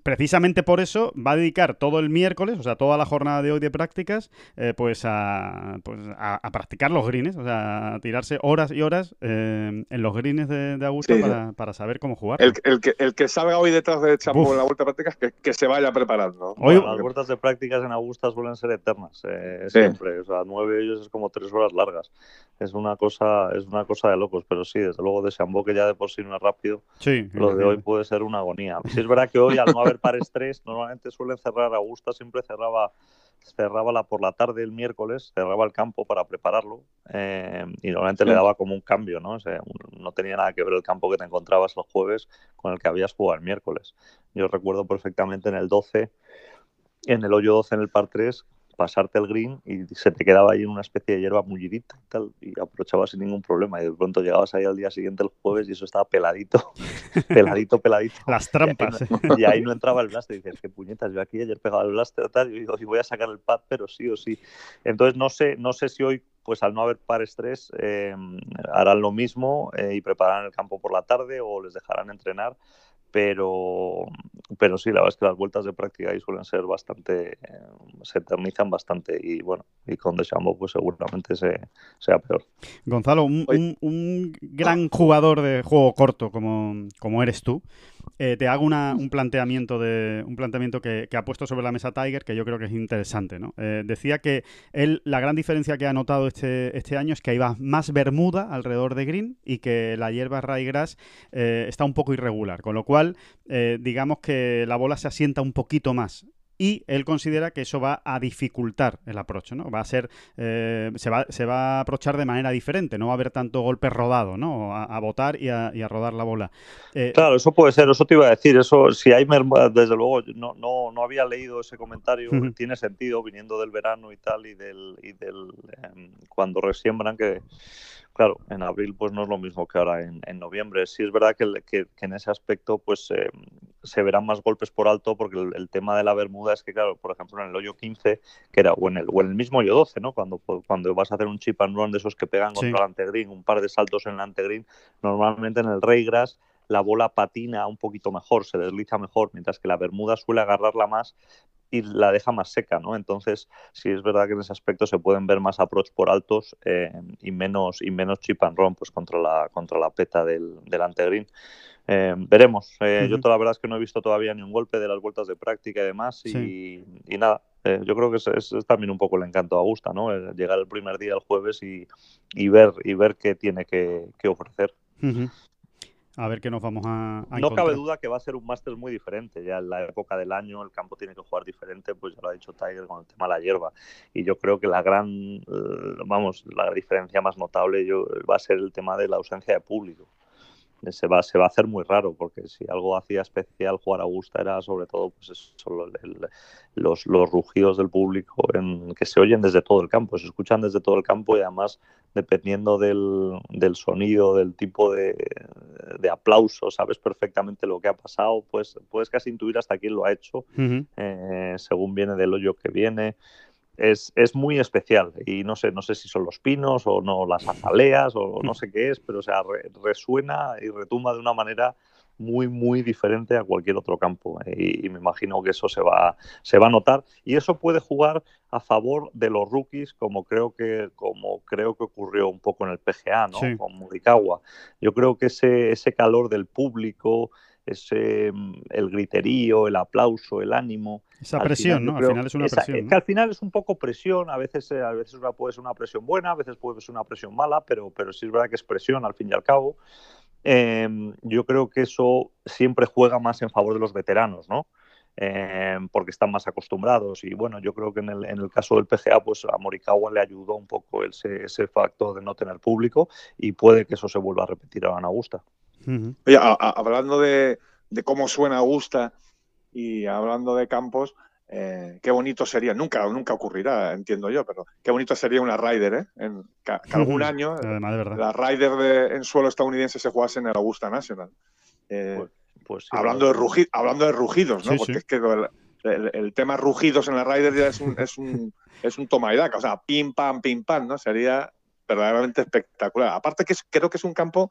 precisamente por eso va a dedicar todo el miércoles, o sea, toda la jornada de hoy de prácticas, eh, pues a, pues a a practicar los greens, o sea, a tirarse horas y horas eh, en los greens de, de Augusta sí. para, para saber cómo jugar. El, el, que, el que salga hoy detrás de Champo en la vuelta de prácticas, que, que se vaya preparando. Hoy, bueno, las vueltas de prácticas en Augusta suelen ser eternas, eh, sí. siempre. O sea, nueve de ellos es como tres horas largas. Es una cosa es una cosa de locos, pero sí, desde luego de Champo, que ya de por sí no es rápido, sí, lo de hoy puede ser una agonía. Sí, es verdad que hoy, al no haber pares tres, normalmente suelen cerrar Augusta, siempre cerraba... cerraba la, por la tarde el miércoles, cerraba el campo para prepararlo eh, y normalmente sí. le daba como un cambio, ¿no? O sea, no tenía nada que ver el campo que te encontrabas los jueves con el que habías jugado el miércoles. Yo recuerdo perfectamente en el doce, en el hoyo doce en el par tres, pasarte el green y se te quedaba ahí en una especie de hierba mullidita y tal, y aprovechabas sin ningún problema, y de pronto llegabas ahí al día siguiente el jueves y eso estaba peladito, peladito, peladito. Las trampas. Y ahí, no, y ahí no entraba el blaster, y dices, qué puñetas, yo aquí ayer pegaba el blaster tal, y digo, y voy a sacar el pad, pero sí o sí. Entonces no sé, no sé si hoy, pues al no haber pares tres, eh, harán lo mismo eh, y prepararán el campo por la tarde o les dejarán entrenar. Pero, pero sí, la verdad es que las vueltas de práctica ahí suelen ser bastante, eh, se eternizan bastante y bueno, y con DeChambeau pues seguramente se, sea peor. Gonzalo, un, un, un gran jugador de juego corto como, como eres tú, eh, te hago una, un planteamiento, de, un planteamiento que, que ha puesto sobre la mesa Tiger, que yo creo que es interesante, ¿no? Eh, decía que él, la gran diferencia que ha notado este, este año es que hay más bermuda alrededor de green y que la hierba ryegrass eh, está un poco irregular, con lo cual Eh, digamos que la bola se asienta un poquito más y él considera que eso va a dificultar el approach, ¿no? Va a ser, eh, se, va, se va a approachar de manera diferente, no va a haber tanto golpe rodado, ¿no? A, a botar y a, y a rodar la bola. Eh, claro, eso puede ser, eso te iba a decir, eso si hay merma, desde luego, no, no, no había leído ese comentario, uh-huh. Tiene sentido viniendo del verano y tal, y del, y del eh, cuando resiembran que... Claro, en abril pues no es lo mismo que ahora en, en noviembre. Sí es verdad que, que, que en ese aspecto pues eh, se verán más golpes por alto porque el, el tema de la bermuda es que, claro, por ejemplo en el hoyo quince, que era, o en el, o en el mismo hoyo doce, ¿no? Cuando, cuando vas a hacer un chip and run de esos que pegan contra sí. el antegreen, un par de saltos en el antegreen, normalmente en el ryegrass la bola patina un poquito mejor, se desliza mejor, mientras que la bermuda suele agarrarla más y la deja más seca, ¿no? Entonces, sí es verdad que en ese aspecto se pueden ver más approach por altos eh, y menos y menos chip and run pues, contra la contra la peta del, del antegreen. Eh, veremos. Eh, uh-huh. Yo toda la verdad es que no he visto todavía ni un golpe de las vueltas de práctica y demás y, sí. y, y nada. Eh, yo creo que es, es, es también un poco el encanto a Augusta, ¿no? El llegar el primer día, el jueves, y, y ver y ver qué tiene que, que ofrecer. Uh-huh. A ver qué nos vamos a, a No encontrar. Cabe duda que va a ser un Masters muy diferente. Ya en la época del año el campo tiene que jugar diferente, pues ya lo ha dicho Tiger con el tema de la hierba. Y yo creo que la gran, vamos, la diferencia más notable yo, va a ser el tema de la ausencia de público. Se va, se va a hacer muy raro, porque si algo hacía especial jugar a Augusta era sobre todo pues eso, el, los, los rugidos del público en, que se oyen desde todo el campo, se escuchan desde todo el campo y además dependiendo del, del sonido, del tipo de, de aplauso, sabes perfectamente lo que ha pasado, pues puedes casi intuir hasta quién lo ha hecho, uh-huh. eh, según viene del hoyo que viene. Es, es muy especial y no sé no sé si son los pinos o no las azaleas o no sé qué es, pero o sea, re, resuena y retumba de una manera muy muy diferente a cualquier otro campo y, y me imagino que eso se va se va a notar y eso puede jugar a favor de los rookies como creo que como creo que ocurrió un poco en el P G A, ¿no? Sí. Con Morikawa. Yo creo que ese ese calor del público, ese el griterío, el aplauso, el ánimo. Esa presión, ¿no? Al final es una presión. Es que al final es un poco presión, a veces, a veces puede ser una presión buena, a veces puede ser una presión mala, pero, pero sí es verdad que es presión al fin y al cabo. Eh, yo creo que eso siempre juega más en favor de los veteranos, ¿no? Eh, porque están más acostumbrados y bueno, yo creo que en el, en el caso del P G A pues a Morikawa le ayudó un poco ese, ese factor de no tener público y puede que eso se vuelva a repetir ahora en Augusta. Uh-huh. Oye, a, a, hablando de, de cómo suena Augusta y hablando de campos, eh, qué bonito sería, nunca nunca ocurrirá, entiendo yo, pero qué bonito sería una Ryder, ¿eh? En, que, que algún año además, de verdad, la Ryder de, en suelo estadounidense se jugase en el Augusta National. Eh, pues, pues sí, hablando, de rugi, hablando de rugidos, ¿no? Sí, porque sí. es que el, el, el tema rugidos en la Ryder ya es un, es un, es un toma y daca, o sea, pim, pam, pim, pam, ¿no? Sería verdaderamente espectacular. Aparte que es, creo que es un campo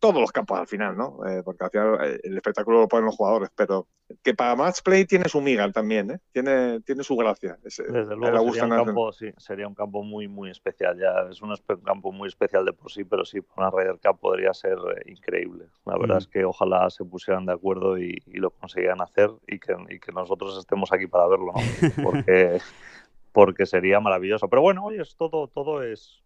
todos los campos al final, ¿no? Eh, porque al final el espectáculo lo ponen los jugadores, pero que para match play tiene su miga también, ¿eh? Tiene, tiene su gracia. Ese, Desde luego sería un, campo, sí, sería un campo muy, muy especial. Ya es un campo muy especial de por sí, pero sí, para una Ryder Cup podría ser increíble. La verdad mm. es que ojalá se pusieran de acuerdo y, y lo consiguieran hacer y que, y que nosotros estemos aquí para verlo, ¿no? Porque, porque sería maravilloso. Pero bueno, oye, es todo, todo es...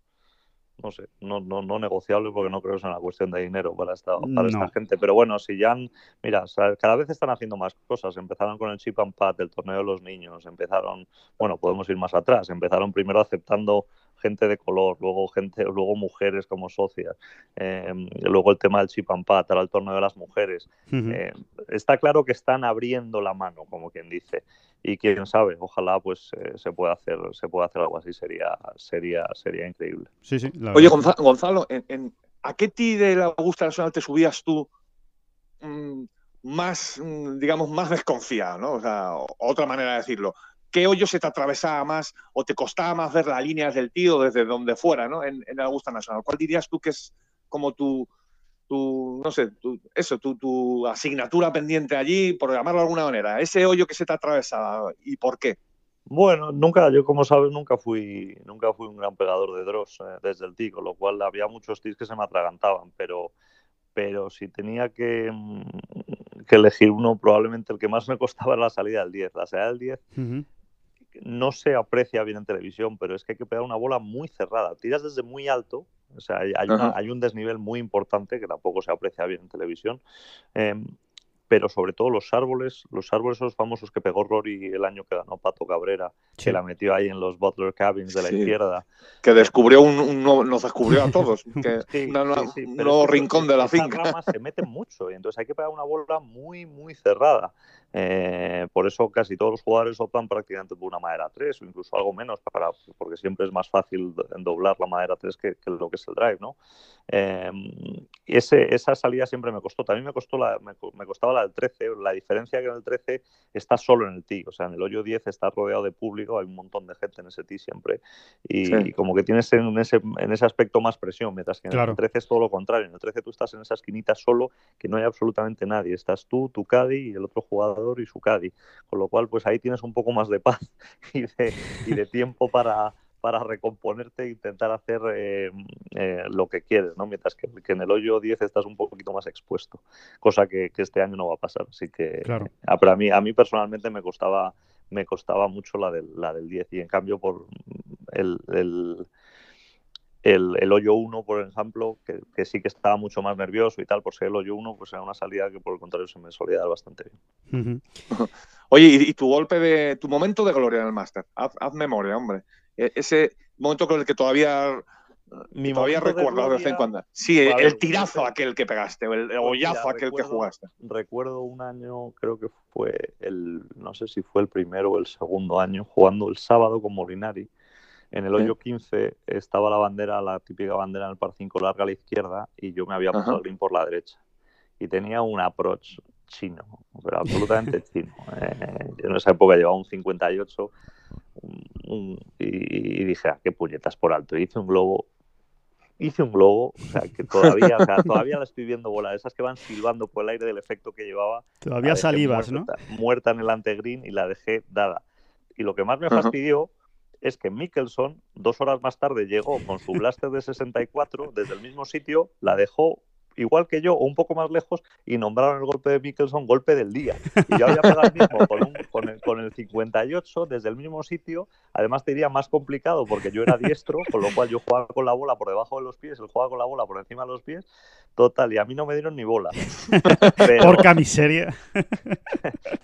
No sé, no, no, no negociable porque no creo que sea una cuestión de dinero para esta, para no. esta gente. Pero bueno, si ya han, mira, cada vez están haciendo más cosas. Empezaron con el chip and pat, el torneo de los niños. Empezaron, bueno, podemos ir más atrás. Empezaron primero aceptando gente de color, luego gente, luego mujeres como socias. Eh, luego el tema del chip and pat, ahora el torneo de las mujeres. Uh-huh. Eh, está claro que están abriendo la mano, como quien dice. Y quién sabe, ojalá pues eh, se pueda hacer se pueda hacer algo así, sería sería sería increíble. Sí, sí, la Oye, Gonzalo, Gonzalo ¿en, en, ¿a qué tee de la Augusta National te subías tú mmm, más, mmm, digamos, más desconfiado, ¿no? O sea, otra manera de decirlo. ¿Qué hoyo se te atravesaba más o te costaba más ver las líneas del tee desde donde fuera, ¿no? En, en la Augusta National. ¿Cuál dirías tú que es como tu... Tu, no sé, tu, eso, tu, tu asignatura pendiente allí, por llamarlo de alguna manera, ese hoyo que se te atravesaba y por qué? Bueno, nunca, yo como sabes, nunca fui nunca fui un gran pegador de draws eh, desde el tee, con lo cual había muchos tees que se me atragantaban, pero, pero si tenía que, que elegir uno, probablemente el que más me costaba era la salida del diez. La salida del diez uh-huh. no se aprecia bien en televisión, pero es que hay que pegar una bola muy cerrada, tiras desde muy alto. O sea, hay, hay, una, hay un desnivel muy importante que tampoco se aprecia bien en televisión. Eh, pero sobre todo los árboles, los árboles esos famosos que pegó Rory el año que ganó Pato Cabrera, sí. que la metió ahí en los Butler Cabins de la sí. izquierda. Que descubrió un, un nuevo, nos descubrió a todos. Que sí, una, una, sí, sí, un nuevo rincón de la finca. Las ramas se meten mucho y entonces hay que pegar una bola muy, muy cerrada. Eh, por eso casi todos los jugadores optan prácticamente por una madera tres o incluso algo menos, para, porque siempre es más fácil doblar la madera tres que, que lo que es el drive, ¿no? Eh, ese, esa salida siempre me costó. También me costó la, me, me costaba la del trece. La diferencia que en el trece está solo en el tee. O sea, en el hoyo diez está rodeado de público, hay un montón de gente en ese tee siempre. Y, sí. y como que tienes en ese, en ese aspecto más presión, mientras que en claro. el trece es todo lo contrario. En el trece tú estás en esa esquinita solo, que no hay absolutamente nadie. Estás tú, tu caddy y el otro jugador y su caddy, con lo cual pues ahí tienes un poco más de paz y de, y de tiempo para, para recomponerte e intentar hacer eh, eh, lo que quieres, ¿no? Mientras que, que en el hoyo diez estás un poquito más expuesto, cosa que, que este año no va a pasar, así que claro. eh, para mí, a mí personalmente me costaba me costaba mucho la del, la del diez, y en cambio por el, el El, el hoyo uno, por ejemplo, que, que sí que estaba mucho más nervioso y tal, por ser el hoyo uno, pues era una salida que por el contrario se me solía dar bastante bien. Uh-huh. Oye, y, y tu golpe de... tu momento de gloria en el Masters, haz, haz memoria, hombre. E- ese momento con el que todavía... Mi todavía recuerdo de vez en cuando. Sí, el, ver, el tirazo no sé. aquel que pegaste, el, el hoyazo Mira, aquel recuerdo, que jugaste. Recuerdo un año, creo que fue el... no sé si fue el primero o el segundo año, jugando el sábado con Molinari. En el hoyo quince estaba la bandera, la típica bandera en el par cinco larga a la izquierda, y yo me había pasado el green por la derecha. Y tenía un approach chino, pero absolutamente chino. Eh, yo en esa época llevaba un cincuenta y ocho un, un, y, y dije, ah, qué puñetas por alto. Y hice un globo. Hice un globo, o sea, que todavía, o sea, todavía la estoy viendo volar, esas que van silbando por el aire del efecto que llevaba. Todavía salivas, muerta, ¿no? Muerta en el antegreen y la dejé dada. Y lo que más me fastidió es que Mickelson, dos horas más tarde, llegó con su blaster de sesenta y cuatro desde el mismo sitio, la dejó igual que yo o un poco más lejos y nombraron el golpe de Mickelson golpe del día. Y yo había pegado el mismo con, un, con, el, con el cincuenta y ocho desde el mismo sitio. Además te diría más complicado porque yo era diestro, con lo cual yo jugaba con la bola por debajo de los pies, él jugaba con la bola por encima de los pies. Total, y a mí no me dieron ni bola. Pero, porca miseria.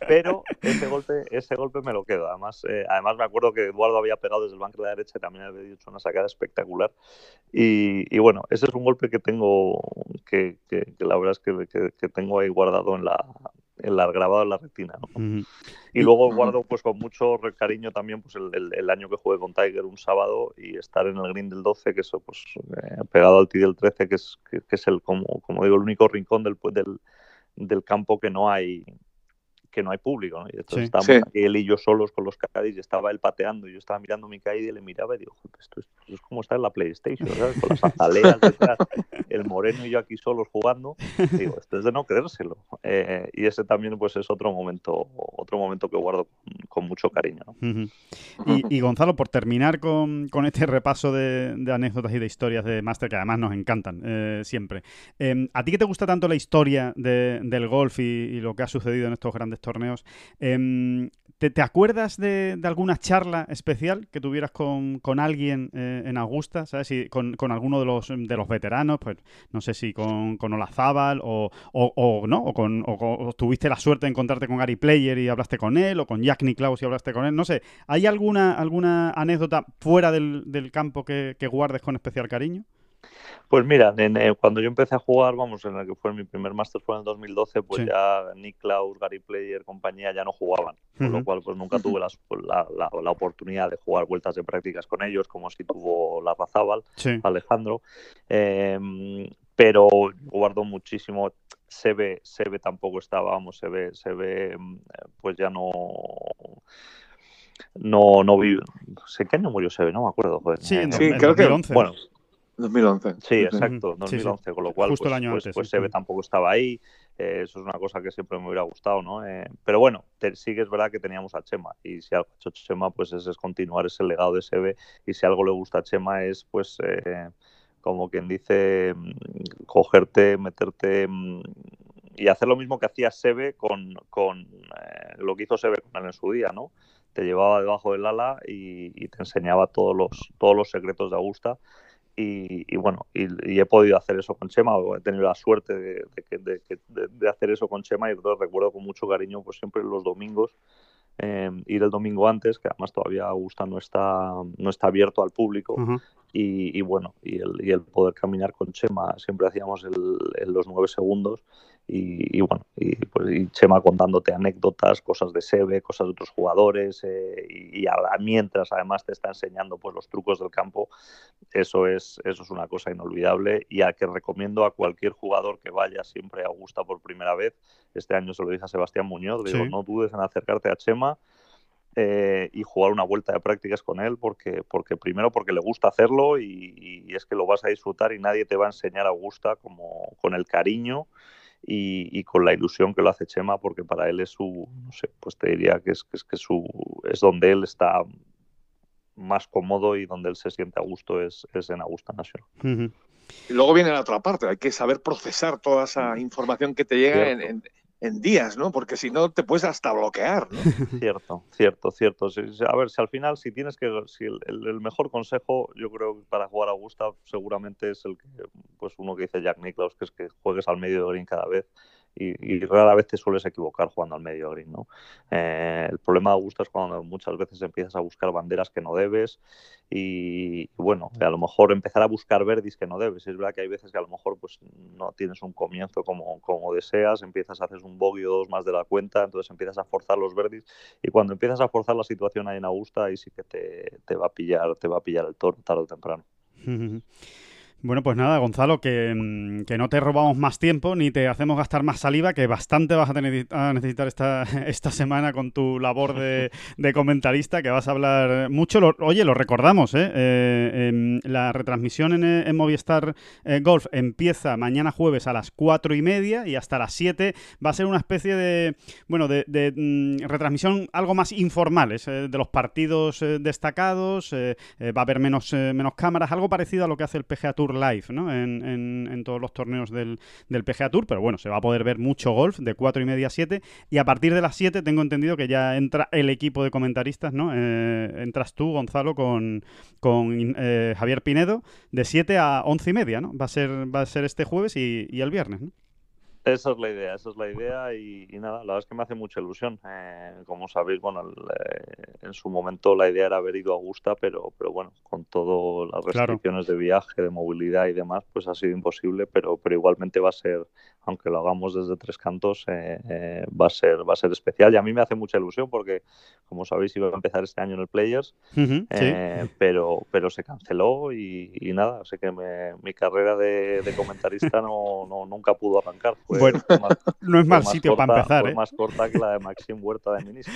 Pero ese golpe, ese golpe me lo quedo. Además, eh, además me acuerdo que Eduardo había pegado desde el banco de la derecha y también había hecho una sacada espectacular. Y, y bueno, ese es un golpe que tengo, que, que, que la verdad es que, que, que tengo ahí guardado en la... El grabado en la retina, ¿no? Uh-huh. Y luego guardo pues con mucho cariño también pues el, el, el año que jugué con Tiger un sábado y estar en el green del doce, que eso pues eh, pegado al tee del trece, que es que, que es el como como digo el único rincón del, del del campo que no hay que no hay público, ¿no? Y entonces sí. estábamos sí. aquí él y yo solos con los caddies, y estaba él pateando, y yo estaba mirando mi caddy y le miraba y digo, esto es, esto es como estar en la PlayStation, ¿sabes? Con las azaleas detrás, el moreno y yo aquí solos jugando, y digo, esto es de no creérselo. Eh, y ese también pues es otro momento, otro momento que guardo con, con mucho cariño, ¿no? Uh-huh. y, y Gonzalo, por terminar con, con este repaso de, de anécdotas y de historias de Master, que además nos encantan eh, siempre, eh, ¿a ti que te gusta tanto la historia de, del golf y, y lo que ha sucedido en estos grandes torneos, eh, ¿te, te acuerdas de, de alguna charla especial que tuvieras con, con alguien eh, en Augusta, ¿sabes? Y con, con alguno de los, de los veteranos, pues no sé si con, con Olazábal o, o, o no, o, con, o, o tuviste la suerte de encontrarte con Gary Player y hablaste con él, o con Jack Nicklaus y hablaste con él, no sé, ¿hay alguna, alguna anécdota fuera del, del campo que, que guardes con especial cariño? Pues mira, en, eh, cuando yo empecé a jugar, vamos, en el que fue mi primer Masters fue en el dos mil doce, pues sí. ya Nicklaus, Gary Player, compañía ya no jugaban, con uh-huh. lo cual pues nunca tuve la, la, la, la oportunidad de jugar vueltas de prácticas con ellos, como si tuvo Larrazábal, sí. Alejandro, eh, pero guardo muchísimo. Seve, Seve tampoco estaba, vamos, Seve, Seve, pues ya no... No, no vi... Sé qué año murió Seve, no me acuerdo. Joder. Sí, en, sí en creo dos mil once. Que... Bueno, dos mil once. Sí, exacto, dos mil once, sí, sí. Con lo cual, justo pues, el año pues, antes, pues sí, Seve sí. tampoco estaba ahí. Eh, eso es una cosa que siempre me hubiera gustado, ¿no? Eh, pero bueno, te, sí que es verdad que teníamos a Chema, y si algo ha hecho Chema, pues es, es continuar ese legado de Seve, y si algo le gusta a Chema es, pues, eh, como quien dice, cogerte, meterte... y hacer lo mismo que hacía Seve con, con eh, lo que hizo Seve con él en su día, ¿no? Te llevaba debajo del ala y, y te enseñaba todos los, todos los secretos de Augusta. Y, y bueno, y, y he podido hacer eso con Chema, o he tenido la suerte de, de, de, de hacer eso con Chema, y recuerdo con mucho cariño pues siempre los domingos, eh, ir el domingo antes, que además todavía Augusta no está, no está abierto al público, uh-huh. y, y bueno, y el, y el poder caminar con Chema, siempre hacíamos el, el, los nueve segundos, y, y bueno, y, pues, y Chema contándote anécdotas, cosas de Seve, cosas de otros jugadores, eh, y, y a, mientras además te está enseñando pues los trucos del campo, eso es, eso es una cosa inolvidable, y a que recomiendo a cualquier jugador que vaya siempre a Augusta por primera vez. Este año se lo dije a Sebastián Muñoz, le digo, sí. no dudes en acercarte a Chema, Eh, y jugar una vuelta de prácticas con él, porque, porque primero porque le gusta hacerlo, y, y es que lo vas a disfrutar, y nadie te va a enseñar a Augusta como con el cariño y, y con la ilusión que lo hace Chema, porque para él es su, no sé, pues te diría que es, que es, que su, es donde él está más cómodo y donde él se siente a gusto, es, es en Augusta National. Uh-huh. Y luego viene la otra parte, hay que saber procesar toda esa información que te llega en... en... en días, ¿no? Porque si no te puedes hasta bloquear, ¿no? Cierto, cierto, cierto. A ver, si al final, si tienes que... Si el, el mejor consejo, yo creo, que para jugar a Augusta seguramente es el que, pues uno que dice Jack Nicklaus, que es que juegues al medio de green cada vez, y, y rara vez te sueles equivocar jugando al medio de green, ¿no? Eh, el problema de Augusta es cuando muchas veces empiezas a buscar banderas que no debes, y bueno, a lo mejor empezar a buscar verdis que no debes. Es verdad que hay veces que a lo mejor pues no tienes un comienzo como, como deseas, empiezas a hacer un bogey o dos más de la cuenta, entonces empiezas a forzar los verdis, y cuando empiezas a forzar la situación ahí en Augusta, ahí sí que te, te va a pillar, te va a pillar el toro tarde o temprano. Bueno, pues nada, Gonzalo, que, que no te robamos más tiempo ni te hacemos gastar más saliva, que bastante vas a, tener, a necesitar esta, esta semana con tu labor de, de comentarista, que vas a hablar mucho. Lo, oye, lo recordamos, ¿eh? eh, eh la retransmisión en, en Movistar eh, Golf empieza mañana jueves a las cuatro y media y hasta las siete va a ser una especie de, bueno, de, de mm, retransmisión algo más informal, eh, de los partidos eh, destacados, eh, eh, va a haber menos, eh, menos cámaras, algo parecido a lo que hace el P G A Tour Live, ¿no? En, en, en todos los torneos del, del P G A Tour, pero bueno, se va a poder ver mucho golf de cuatro y media a siete, y a partir de las siete tengo entendido que ya entra el equipo de comentaristas, ¿no? Eh, entras tú, Gonzalo, con, con eh, Javier Pinedo, de siete a once y media, ¿no? Va a ser, va a ser este jueves y, y el viernes, ¿no? Esa es la idea, esa es la idea y, y nada, la verdad es que me hace mucha ilusión. Eh, como sabéis, bueno, el, eh, en su momento la idea era haber ido a Augusta, pero, pero bueno, con todas las restricciones claro. de viaje, de movilidad y demás, pues ha sido imposible, pero, pero igualmente va a ser, aunque lo hagamos desde Tres Cantos, eh, eh, va a ser, va a ser especial, y a mí me hace mucha ilusión porque, como sabéis, iba a empezar este año en el Players, uh-huh, eh, sí. pero, pero se canceló y, y nada, así que me, mi carrera de, de comentarista no, no nunca pudo arrancar. Pues bueno, más, no es mal sitio corta, para empezar, ¿eh? Más corta que la de Maxim Huerta de ministro.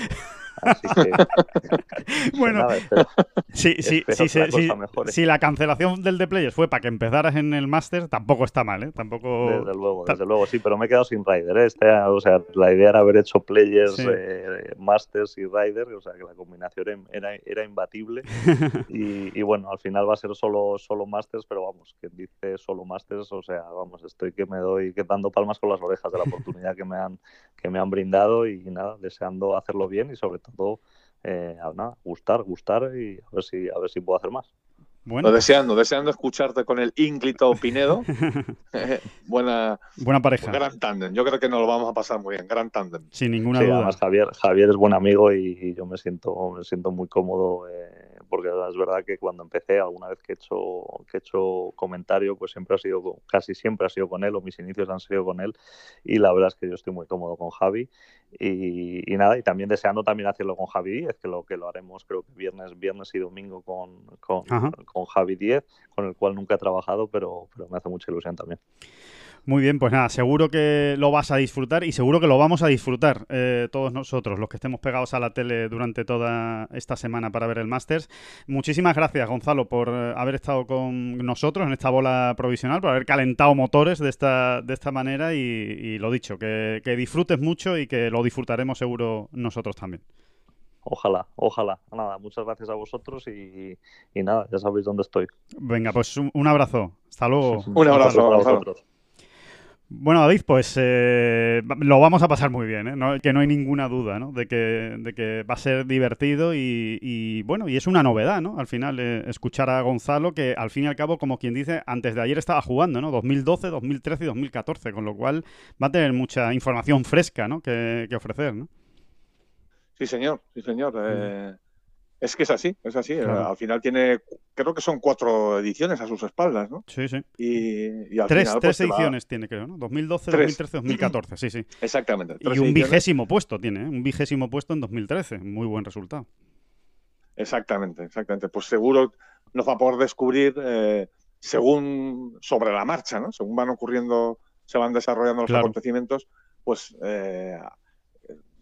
Así que, bueno, nada, espero, sí, sí, sí, sí, sí, mejor, ¿eh? Si la cancelación del The Players fue para que empezaras en el Masters, tampoco está mal, ¿eh? Tampoco... Desde luego, desde luego, sí, pero me he quedado sin Ryder, ¿eh? Este, o sea, la idea era haber hecho Players, sí. eh, Masters y Ryder, o sea, que la combinación era, era imbatible. y, y bueno, al final va a ser solo, solo Masters, pero vamos, quien dice solo Masters, o sea, vamos, estoy que me doy, que dando palmas con las orejas de la oportunidad que me han, que me han brindado y nada, deseando hacerlo bien y sobre todo eh, nada, gustar, gustar y a ver si, a ver si puedo hacer más. Bueno. Lo deseando, deseando escucharte con el ínclito Pinedo. Buena, buena pareja. Gran tándem. Yo creo que nos lo vamos a pasar muy bien. Gran tándem. Sin ninguna sí, duda. Además, Javier, Javier es buen amigo y, y yo me siento, me siento muy cómodo eh, porque es verdad que cuando empecé, alguna vez que he hecho, que he hecho comentario, pues siempre ha sido, casi siempre ha sido con él o mis inicios han sido con él y la verdad es que yo estoy muy cómodo con Javi. Y, y nada, y también deseando también hacerlo con Javi Díez, que lo que lo haremos creo que viernes viernes y domingo con, con, con Javi Díez, con el cual nunca he trabajado, pero, pero me hace mucha ilusión también. Muy bien, pues nada, seguro que lo vas a disfrutar y seguro que lo vamos a disfrutar eh, todos nosotros, los que estemos pegados a la tele durante toda esta semana para ver el Masters. Muchísimas gracias, Gonzalo, por haber estado con nosotros en esta bola provisional, por haber calentado motores de esta, de esta manera y, y lo dicho, que, que disfrutes mucho y que lo disfrutaremos seguro nosotros también. Ojalá, ojalá. Nada, muchas gracias a vosotros y, y nada, ya sabéis dónde estoy. Venga, pues un, un abrazo. Hasta luego. Un abrazo a vosotros. Bueno, David, pues eh, lo vamos a pasar muy bien, ¿eh? No, que no hay ninguna duda, ¿no? De que, de que va a ser divertido y, y bueno, y es una novedad, ¿no? Al final, eh, escuchar a Gonzalo, que al fin y al cabo, como quien dice, antes de ayer estaba jugando, ¿no? dos mil doce, dos mil trece y dos mil catorce, con lo cual va a tener mucha información fresca, ¿no? Que, que ofrecer, ¿no? Sí, señor, sí, señor. Eh, es que es así, es así. Claro. Al final tiene, creo que son cuatro ediciones a sus espaldas, ¿no? Sí, sí. Y, y al tres, final, tres pues, ediciones va... tiene, creo, ¿no? dos mil doce, tres. dos mil trece, dos mil catorce, sí, sí. Exactamente. Y un ediciones. vigésimo puesto tiene, ¿eh? Un vigésimo puesto en dos mil trece. Muy buen resultado. Exactamente, exactamente. Pues seguro nos va a poder descubrir eh, según sobre la marcha, ¿no? Según van ocurriendo, se van desarrollando los claro. acontecimientos, pues... Eh,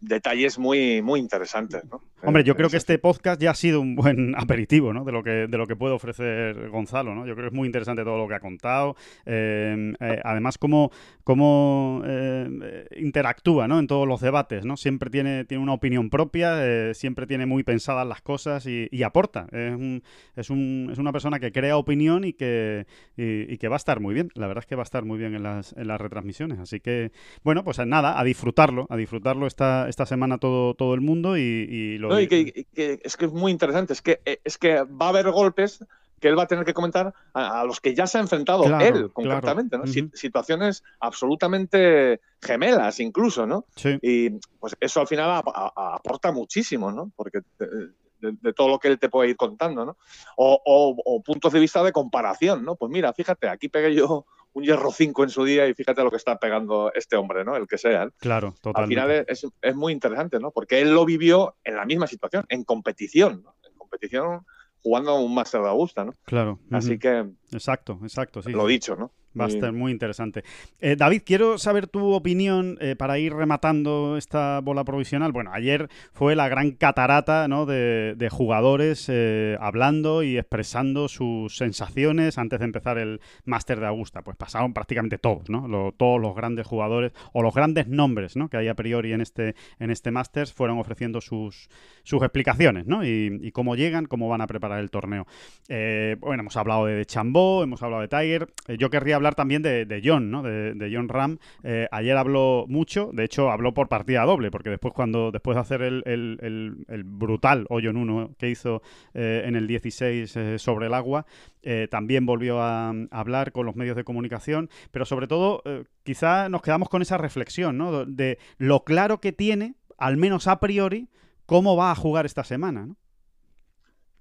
detalles muy, muy interesantes, ¿no? Hombre, yo creo que este podcast ya ha sido un buen aperitivo, ¿no? De lo que, de lo que puede ofrecer Gonzalo, ¿no? Yo creo que es muy interesante todo lo que ha contado. Eh, eh, además, cómo, cómo eh, interactúa, ¿no? En todos los debates, ¿no? Siempre tiene, tiene una opinión propia, eh, siempre tiene muy pensadas las cosas y, y aporta. Es un, es un, es una persona que crea opinión y que, y, y que va a estar muy bien. La verdad es que va a estar muy bien en las, en las retransmisiones. Así que, bueno, pues nada, a disfrutarlo, a disfrutarlo esta... esta semana todo, todo el mundo y, y lo no, y que, y que es que es muy interesante, es que es que va a haber golpes que él va a tener que comentar a, a los que ya se ha enfrentado claro, él concretamente, claro. ¿no? Uh-huh. Situaciones absolutamente gemelas incluso, ¿no? Sí. Y pues eso al final a, a, a aporta muchísimo, ¿no? Porque te, de, de todo lo que él te puede ir contando, ¿no? O, o, o puntos de vista de comparación, ¿no? Pues mira, fíjate, aquí pegué yo un hierro cinco en su día y fíjate lo que está pegando este hombre, ¿no? El que sea. ¿No? Claro, totalmente. Al final es, es muy interesante, ¿no? Porque él lo vivió en la misma situación, en competición, ¿no? En competición jugando un Master de Augusta, ¿no? Claro. Así uh-huh. que... Exacto, exacto. Sí, lo sí. dicho, ¿no? Va a estar muy interesante. Eh, David, quiero saber tu opinión eh, para ir rematando esta bola provisional. Bueno, ayer fue la gran catarata, ¿no? de, de jugadores eh, hablando y expresando sus sensaciones antes de empezar el Máster de Augusta. Pues pasaron prácticamente todos, ¿no? Lo, todos los grandes jugadores o los grandes nombres, ¿no? Que hay a priori en este en este Masters fueron ofreciendo sus, sus explicaciones, ¿no? Y, y cómo llegan, cómo van a preparar el torneo. Eh, bueno, hemos hablado de DeChambeau, hemos hablado de Tiger. Eh, yo querría hablar hablar también de, de Jon, ¿no? De, de Jon Rahm. Eh, ayer habló mucho, de hecho habló por partida doble, porque después cuando después de hacer el, el, el, el brutal hoyo en uno que hizo eh, en el dieciséis eh, sobre el agua, eh, también volvió a, a hablar con los medios de comunicación, pero sobre todo eh, quizá nos quedamos con esa reflexión, ¿no? De lo claro que tiene, al menos a priori, cómo va a jugar esta semana, ¿no?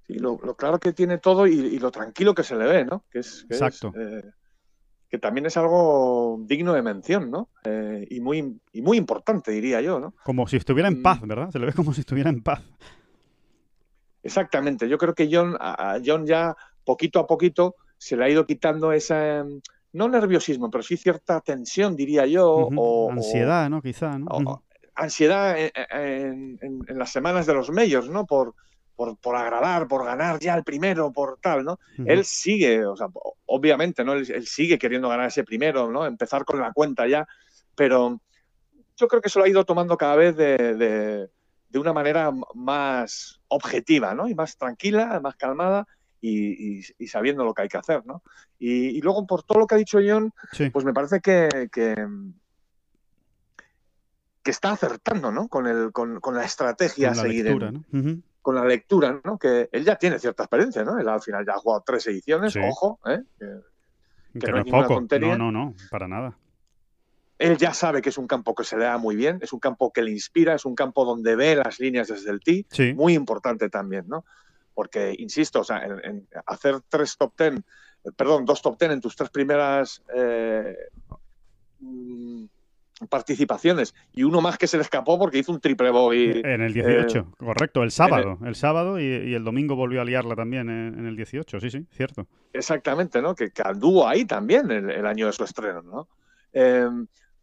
Sí, lo, lo claro que tiene todo y, y lo tranquilo que se le ve, ¿no? Que es, que Exacto. Es, eh... que también es algo digno de mención, ¿no? Eh, y, muy, y muy importante, diría yo, ¿no? Como si estuviera en paz, ¿verdad? Se le ve como si estuviera en paz. Exactamente. Yo creo que Jon, a Jon ya, poquito a poquito, se le ha ido quitando esa, no nerviosismo, pero sí cierta tensión, diría yo. Uh-huh. o, ansiedad, o, ¿no? Quizá, ¿no? Uh-huh. o, ansiedad en, en, en, en las semanas de los majors, ¿no? Por, por, por agradar, por ganar ya el primero, por tal, ¿no? Uh-huh. Él sigue, o sea, obviamente, ¿no? Él, él sigue queriendo ganar ese primero, ¿no? Empezar con la cuenta ya, pero yo creo que eso lo ha ido tomando cada vez de, de, de una manera más objetiva, ¿no? Y más tranquila, más calmada. Y, y, y sabiendo lo que hay que hacer, ¿no? Y, y luego, por todo lo que ha dicho Jon, sí. pues me parece que, que, que está acertando, ¿no? Con, el, con, con la estrategia con a la seguir. Lectura, en, ¿no? Uh-huh. Con la lectura, ¿no? Que él ya tiene cierta experiencia, ¿no? Él al final ya ha jugado tres ediciones, sí. ojo, ¿eh? Que, que, que no es poco. Tontería. No, no, no, para nada. Él ya sabe que es un campo que se le da muy bien, es un campo que le inspira, es un campo donde ve las líneas desde el tee, sí. muy importante también, ¿no? Porque, insisto, o sea, en, en hacer tres top ten, perdón, dos top ten en tus tres primeras eh, participaciones y uno más que se le escapó porque hizo un triple bogey. En el dieciocho, eh, correcto, el sábado. El, el sábado y, y el domingo volvió a liarla también en, en el dieciocho, sí, sí, cierto. Exactamente, ¿no? Que, que anduvo ahí también el, el año de su estreno, ¿no? Eh,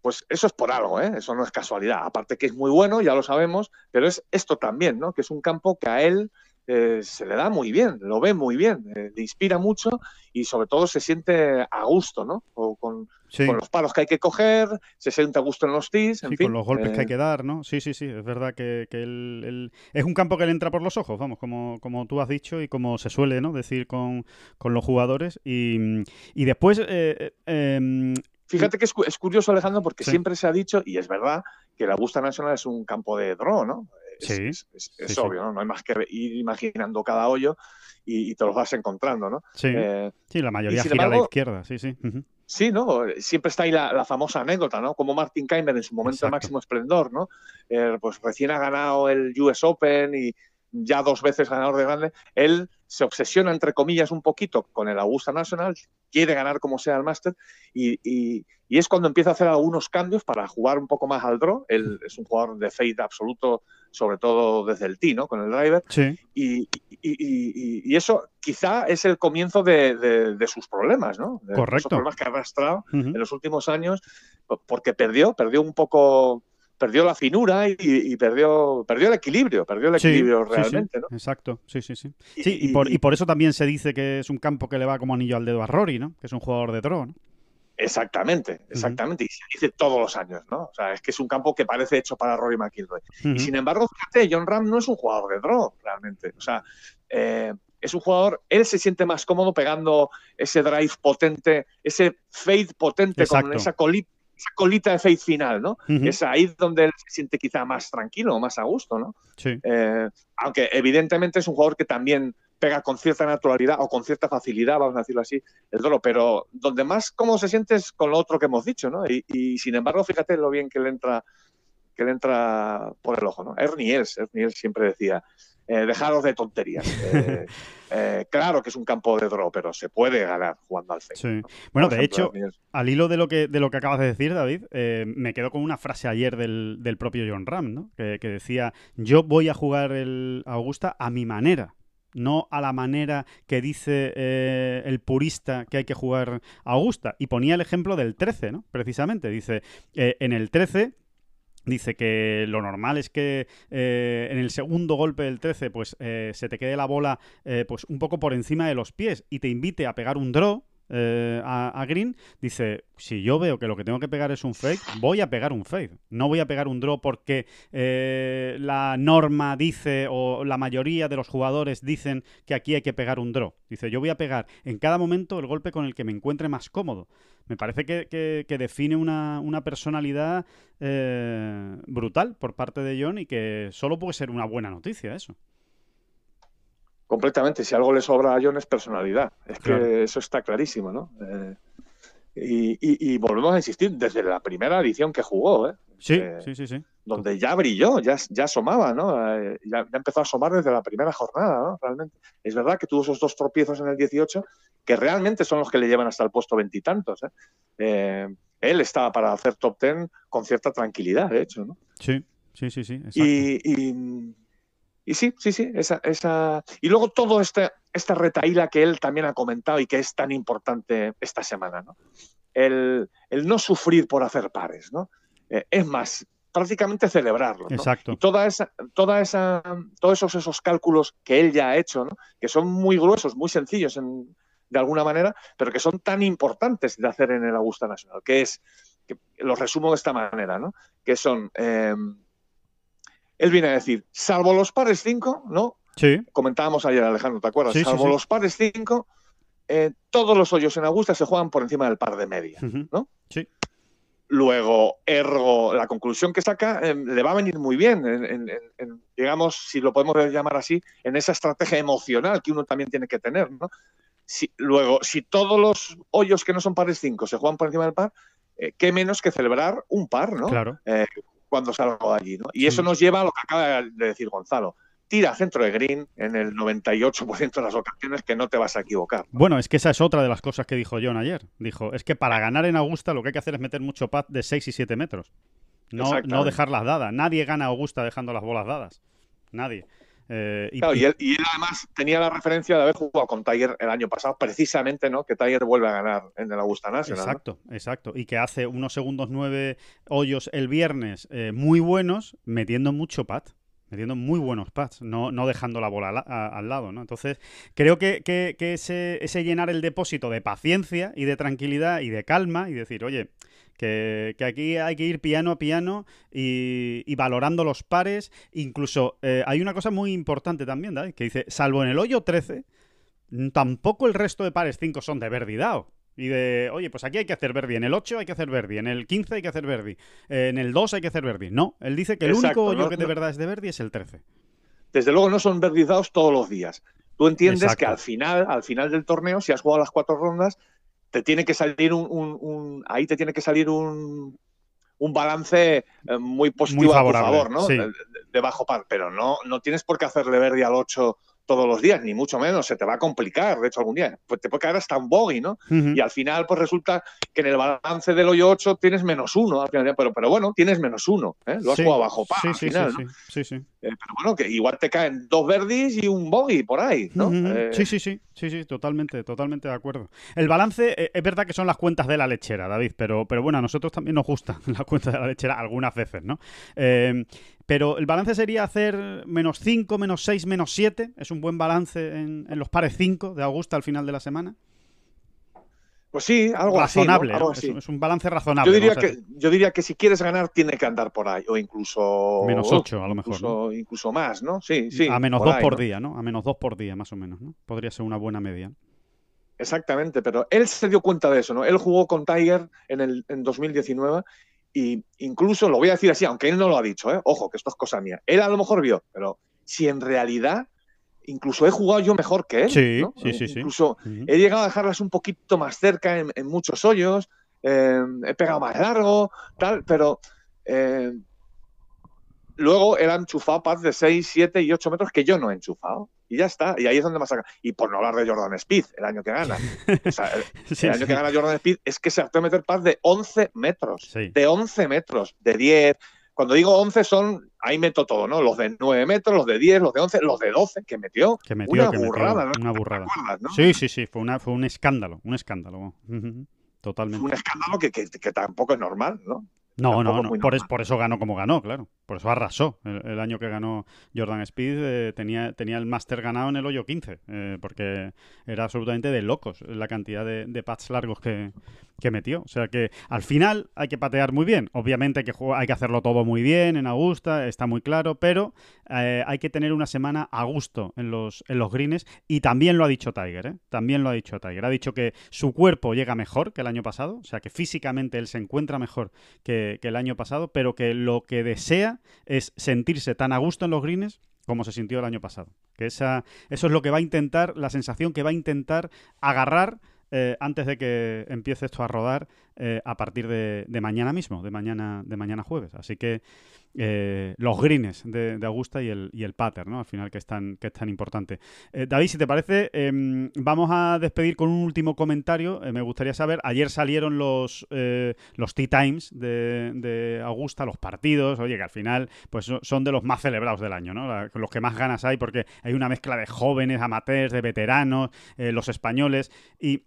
pues eso es por algo, ¿eh? Eso no es casualidad. Aparte que es muy bueno, ya lo sabemos, pero es esto también, ¿no? Que es un campo que a él... Eh, se le da muy bien, lo ve muy bien, eh, le inspira mucho y sobre todo se siente a gusto, ¿no? O con, sí. con los palos que hay que coger, se siente a gusto en los tees, en sí, fin. Con los golpes eh... que hay que dar, ¿no? Sí, sí, sí, es verdad que, que él, él... es un campo que le entra por los ojos, vamos, como, como tú has dicho y como se suele, ¿no? Decir con, con los jugadores y, y después... Eh, eh, Fíjate que es, es curioso, Alejandro, porque sí. siempre se ha dicho, y es verdad, que la Augusta National es un campo de draw, ¿no? Sí, es, es, es sí, obvio, ¿no? No hay más que ir imaginando cada hoyo y, y te los vas encontrando, ¿no? Sí, eh, sí la mayoría gira embargo, a la izquierda, sí, sí. Uh-huh. Sí, ¿no? Siempre está ahí la, la famosa anécdota, ¿no? Como Martin Kaymer en su momento Exacto. de máximo esplendor, ¿no? Eh, pues recién ha ganado el U S Open y ya dos veces ganador de grande. Él se obsesiona, entre comillas, un poquito con el Augusta National, quiere ganar como sea el Masters y... y Y es cuando empieza a hacer algunos cambios para jugar un poco más al draw. Él es un jugador de fade absoluto, sobre todo desde el tee, ¿no? Con el driver. Sí. Y, y, y, y eso quizá es el comienzo de, de, de sus problemas, ¿no? De Correcto. Esos problemas que ha arrastrado uh-huh. en los últimos años, porque perdió, perdió un poco... Perdió la finura y, y perdió perdió el equilibrio, perdió el equilibrio sí, realmente, sí, sí. ¿no? Exacto, sí, sí, sí. sí y, y, por, y por eso también se dice que es un campo que le va como anillo al dedo a Rory, ¿no? Que es un jugador de draw, ¿no? Exactamente, exactamente. Uh-huh. Y se dice todos los años, ¿no? O sea, es que es un campo que parece hecho para Rory McIlroy. Uh-huh. Y sin embargo, fíjate, Jon Rahm no es un jugador de draw, realmente. O sea, eh, es un jugador... Él se siente más cómodo pegando ese drive potente, ese fade potente Exacto. con esa colita, esa colita de fade final, ¿no? Uh-huh. Es ahí donde él se siente quizá más tranquilo, más a gusto, ¿no? Sí. Eh, aunque evidentemente es un jugador que también... pega con cierta naturalidad o con cierta facilidad, vamos a decirlo así, el dolo, pero donde más cómo se siente es con lo otro que hemos dicho, ¿no? Y, y sin embargo, fíjate lo bien que le entra que le entra por el ojo, ¿no? Ernie Els, Ernie Els siempre decía, eh, dejaros de tonterías. Eh, eh, claro que es un campo de draw, pero se puede ganar jugando al fake. Sí. ¿no? Bueno, por de ejemplo, hecho, al hilo de lo que de lo que acabas de decir, David, eh, me quedo con una frase ayer del, del propio Jon Rahm, ¿no? Que, que decía, yo voy a jugar el Augusta a mi manera. No a la manera que dice eh, el purista que hay que jugar a Augusta. Y ponía el ejemplo del trece, ¿no? Precisamente. Dice, eh, en el trece... Dice que lo normal es que eh, en el segundo golpe del trece pues eh, se te quede la bola eh, pues un poco por encima de los pies y te invite a pegar un draw eh, a, a green. Dice, si yo veo que lo que tengo que pegar es un fake, voy a pegar un fake. No voy a pegar un draw porque eh, la norma dice o la mayoría de los jugadores dicen que aquí hay que pegar un draw. Dice, yo voy a pegar en cada momento el golpe con el que me encuentre más cómodo. Me parece que, que, que define una, una personalidad eh, brutal por parte de Jon y que solo puede ser una buena noticia eso. Completamente. Si algo le sobra a Jon es personalidad. Es claro. que eso está clarísimo, ¿no? Eh, y, y, y volvemos a insistir desde la primera edición que jugó, ¿eh? Sí, eh, sí, sí, sí. Donde ya brilló, ya, ya asomaba, ¿no? Eh, ya, ya empezó a asomar desde la primera jornada, ¿no? Realmente. Es verdad que tuvo esos dos tropiezos en el dieciocho que realmente son los que le llevan hasta el puesto veintitantos, ¿eh? Eh, él estaba para hacer top ten con cierta tranquilidad, de hecho, ¿no? Sí, sí, sí, sí. Exacto. Y, y, y sí, sí, sí. Esa, esa... Y luego todo este, esta retaíla que él también ha comentado y que es tan importante esta semana, ¿no? el, el no sufrir por hacer pares, ¿no? Eh, es más, prácticamente celebrarlo, ¿no? Exacto. Y toda esa, toda esa, todos esos, esos cálculos que él ya ha hecho, ¿no? Que son muy gruesos, muy sencillos en, de alguna manera, pero que son tan importantes de hacer en el Augusta National, que es, que los resumo de esta manera, ¿no? Que son, eh, él viene a decir, salvo los pares cinco, ¿no? Sí. Comentábamos ayer, Alejandro, ¿te acuerdas? Sí, salvo sí, sí. los pares cinco, eh, todos los hoyos en Augusta se juegan por encima del par de media, uh-huh. ¿no? Sí. Luego, ergo, la conclusión que saca eh, le va a venir muy bien, en, en, en, digamos, si lo podemos llamar así, en esa estrategia emocional que uno también tiene que tener, ¿no? Si, luego, si todos los hoyos que no son pares cinco se juegan por encima del par, eh, qué menos que celebrar un par, ¿no? Claro. Eh, cuando salgo de allí, ¿no? Y eso nos lleva a lo que acaba de decir Gonzalo. Tira centro de green en el noventa y ocho por ciento de las ocasiones que no te vas a equivocar, ¿no? Bueno, es que esa es otra de las cosas que dijo Jon ayer. Dijo, es que para ganar en Augusta lo que hay que hacer es meter mucho pad de seis y siete metros. No, no dejarlas dadas. Nadie gana Augusta dejando las bolas dadas. Nadie. Eh, y, claro, y, él, y él además tenía la referencia de haber jugado con Tiger el año pasado, precisamente, ¿no? Que Tiger vuelve a ganar en el Augusta National. Exacto, ¿no? Exacto. Y que hace unos segundos nueve hoyos el viernes eh, muy buenos, metiendo mucho pad. Metiendo muy buenos pads, no, no dejando la bola la, a, al lado, ¿no? Entonces, creo que, que, que ese, ese llenar el depósito de paciencia y de tranquilidad y de calma y decir, oye, que, que aquí hay que ir piano a piano y, y valorando los pares. Incluso eh, hay una cosa muy importante también, David, que dice, salvo en el hoyo trece, tampoco el resto de pares cinco son de verde y dao. Y de, oye, pues aquí hay que hacer verdi, en el ocho hay que hacer verdi, en el quince hay que hacer verdi, en el dos hay que hacer verdi. No, él dice que el Exacto, único hoyo no, que de verdad es de verdi es el trece. Desde luego no son verdizados todos los días. Tú entiendes Exacto. que al final, al final del torneo, si has jugado las cuatro rondas, te tiene que salir un, un, un ahí te tiene que salir un, un balance muy positivo, muy favorable, a tu favor, ¿no? Sí. De, de bajo par, pero no, no tienes por qué hacerle verdi al ocho todos los días, ni mucho menos, se te va a complicar, de hecho algún día, pues te puede caer hasta un bogey, ¿no? Uh-huh. Y al final pues resulta que en el balance del hoyo ocho tienes menos uno, al final, pero, pero bueno, tienes menos uno, ¿eh? Lo has sí. jugado bajo par, sí, al sí, final, sí, ¿no? Sí, sí, sí. Eh, pero bueno, que igual te caen dos verdis y un bogey por ahí, ¿no? Uh-huh. eh... Sí, sí, sí, sí, sí, totalmente, totalmente de acuerdo. El balance, eh, es verdad que son las cuentas de la lechera, David, pero, pero bueno, a nosotros también nos gustan las cuentas de la lechera algunas veces, ¿no? Eh... Pero el balance sería hacer menos cinco, menos seis, menos siete. ¿Es un buen balance en, en los pares cinco de Augusta al final de la semana? Pues sí, algo razonable, así, ¿no? Algo así. Es, es un balance razonable. Yo diría, ¿no? o sea, que, yo diría que si quieres ganar tiene que andar por ahí, o incluso... Menos ocho, a lo mejor. Incluso, ¿no? incluso más, ¿no? Sí, sí. A menos dos por, por ¿no? día, ¿no? A menos dos por día, más o menos, ¿no? Podría ser una buena media. Exactamente, pero él se dio cuenta de eso, ¿no? Él jugó con Tiger en, el, en dos mil diecinueve... Y incluso, lo voy a decir así, aunque él no lo ha dicho, ¿eh? Ojo, que esto es cosa mía. Él a lo mejor vio, pero si en realidad incluso he jugado yo mejor que él. Sí, ¿no? sí, sí. Incluso sí. he llegado a dejarlas un poquito más cerca en, en muchos hoyos, eh, he pegado más largo, tal, pero eh, luego él ha enchufado pads de seis, siete y ocho metros que yo no he enchufado. Y ya está, y ahí es donde más saca. Y por no hablar de Jordan Spieth, el año que gana. O sea, el, el sí, año sí. que gana Jordan Spieth es que se hartó de meter par de once metros. Sí. De once metros, de diez. Cuando digo once son, ahí meto todo, ¿no? Los de nueve metros, los de diez, los de once, los de doce, que metió. Que metió una que burrada, metió, ¿no? Una burrada. ¿Te acuerdas, no? Sí, sí, sí, fue, una, fue un escándalo, un escándalo. Totalmente. Fue un escándalo que, que, que tampoco es normal, ¿no? No, no, no. Por, es, por eso ganó como ganó, claro. Por eso arrasó. El, el año que ganó Jordan Spieth eh, tenía, tenía el máster ganado en el hoyo quince, eh, porque era absolutamente de locos la cantidad de, de pads largos que, que metió. O sea que al final hay que patear muy bien. Obviamente hay que, jugar, hay que hacerlo todo muy bien en Augusta, está muy claro, pero eh, hay que tener una semana a gusto en los, en los greens, y también lo ha dicho Tiger, ¿eh? También lo ha dicho Tiger. Ha dicho que su cuerpo llega mejor que el año pasado, o sea que físicamente él se encuentra mejor que que el año pasado, pero que lo que desea es sentirse tan a gusto en los greens como se sintió el año pasado. Que esa, eso es lo que va a intentar, la sensación que va a intentar agarrar eh, antes de que empiece esto a rodar eh, a partir de, de mañana mismo, de mañana, de mañana jueves. Así que eh, los greens de, de Augusta y el, y el pattern, ¿no? Al final, que es tan, que es tan importante. Eh, David, si te parece, eh, vamos a despedir con un último comentario. Eh, me gustaría saber, ayer salieron los, eh, los tea times de, de Augusta, los partidos, oye, que al final pues son de los más celebrados del año, ¿no? La, los que más ganas hay, porque hay una mezcla de jóvenes, amateurs, de veteranos, eh, los españoles, y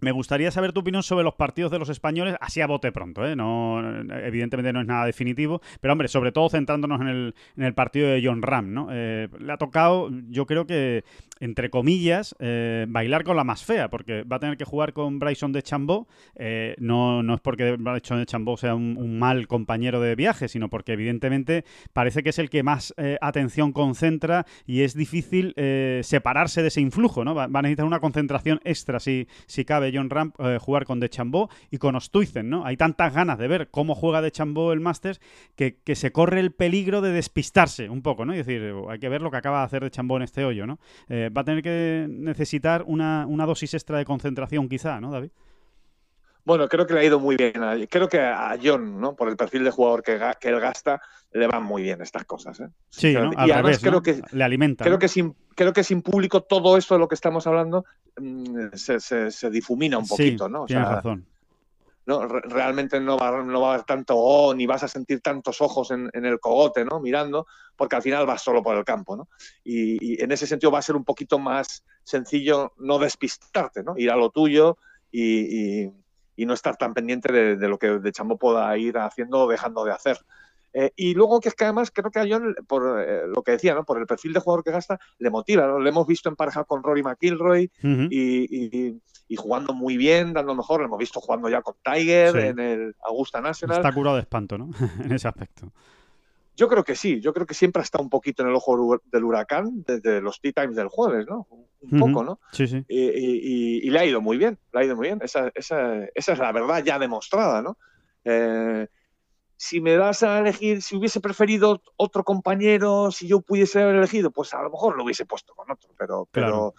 Me gustaría saber tu opinión sobre los partidos de los españoles, así a bote pronto, ¿eh? No, evidentemente no es nada definitivo, pero hombre, sobre todo centrándonos en el, en el partido de Jon Rahm, ¿no? Eh, le ha tocado, yo creo que, entre comillas, eh, bailar con la más fea, porque va a tener que jugar con Bryson DeChambeau, eh, no, no es porque Bryson DeChambeau sea un, un mal compañero de viaje, sino porque evidentemente parece que es el que más eh, atención concentra y es difícil eh, separarse de ese influjo, ¿no? Va, va a necesitar una concentración extra, si, si cabe, Jon Rahm, eh, jugar con DeChambeau y con Oosthuizen, ¿no? Hay tantas ganas de ver cómo juega DeChambeau el Masters que, que se corre el peligro de despistarse un poco, ¿no? Es decir, hay que ver lo que acaba de hacer DeChambeau en este hoyo, ¿no? Eh, va a tener que necesitar una, una dosis extra de concentración quizá, ¿no, David? Bueno, creo que le ha ido muy bien. A, creo que a Jon, ¿no? Por el perfil de jugador que, que él gasta, le van muy bien estas cosas, ¿eh? Sí, ¿no? Al y además revés, creo, ¿no? que, le alimenta, creo, ¿no? que sin, creo que sin público todo eso de lo que estamos hablando se, se, se difumina un poquito, sí, ¿no? O tienes sea, razón. No, re realmente no va, no va a haber tanto oh, ni vas a sentir tantos ojos en, en el cogote, ¿no? Mirando, porque al final vas solo por el campo, ¿no? Y, y en ese sentido va a ser un poquito más sencillo no despistarte, ¿no? Ir a lo tuyo y... y y no estar tan pendiente de, de lo que DeChambeau pueda ir haciendo o dejando de hacer. Eh, y luego que es que además creo que a Jon, por eh, lo que decía, ¿no? Por el perfil de jugador que gasta, le motiva, ¿no? Le hemos visto en pareja con Rory McIlroy uh-huh. y, y, y jugando muy bien, dando mejor. Le hemos visto jugando ya con Tiger, sí, en el Augusta National. Está curado de espanto, ¿no? En ese aspecto. Yo creo que sí. Yo creo que siempre ha estado un poquito en el ojo del huracán desde los tea times del jueves, ¿no? Un poco, ¿no? Sí, sí. Y, y, y, y le ha ido muy bien, le ha ido muy bien. Esa, esa, esa es la verdad ya demostrada, ¿no? Eh, si me das a elegir, si hubiese preferido otro compañero, si yo pudiese haber elegido, pues a lo mejor lo hubiese puesto con otro, pero claro.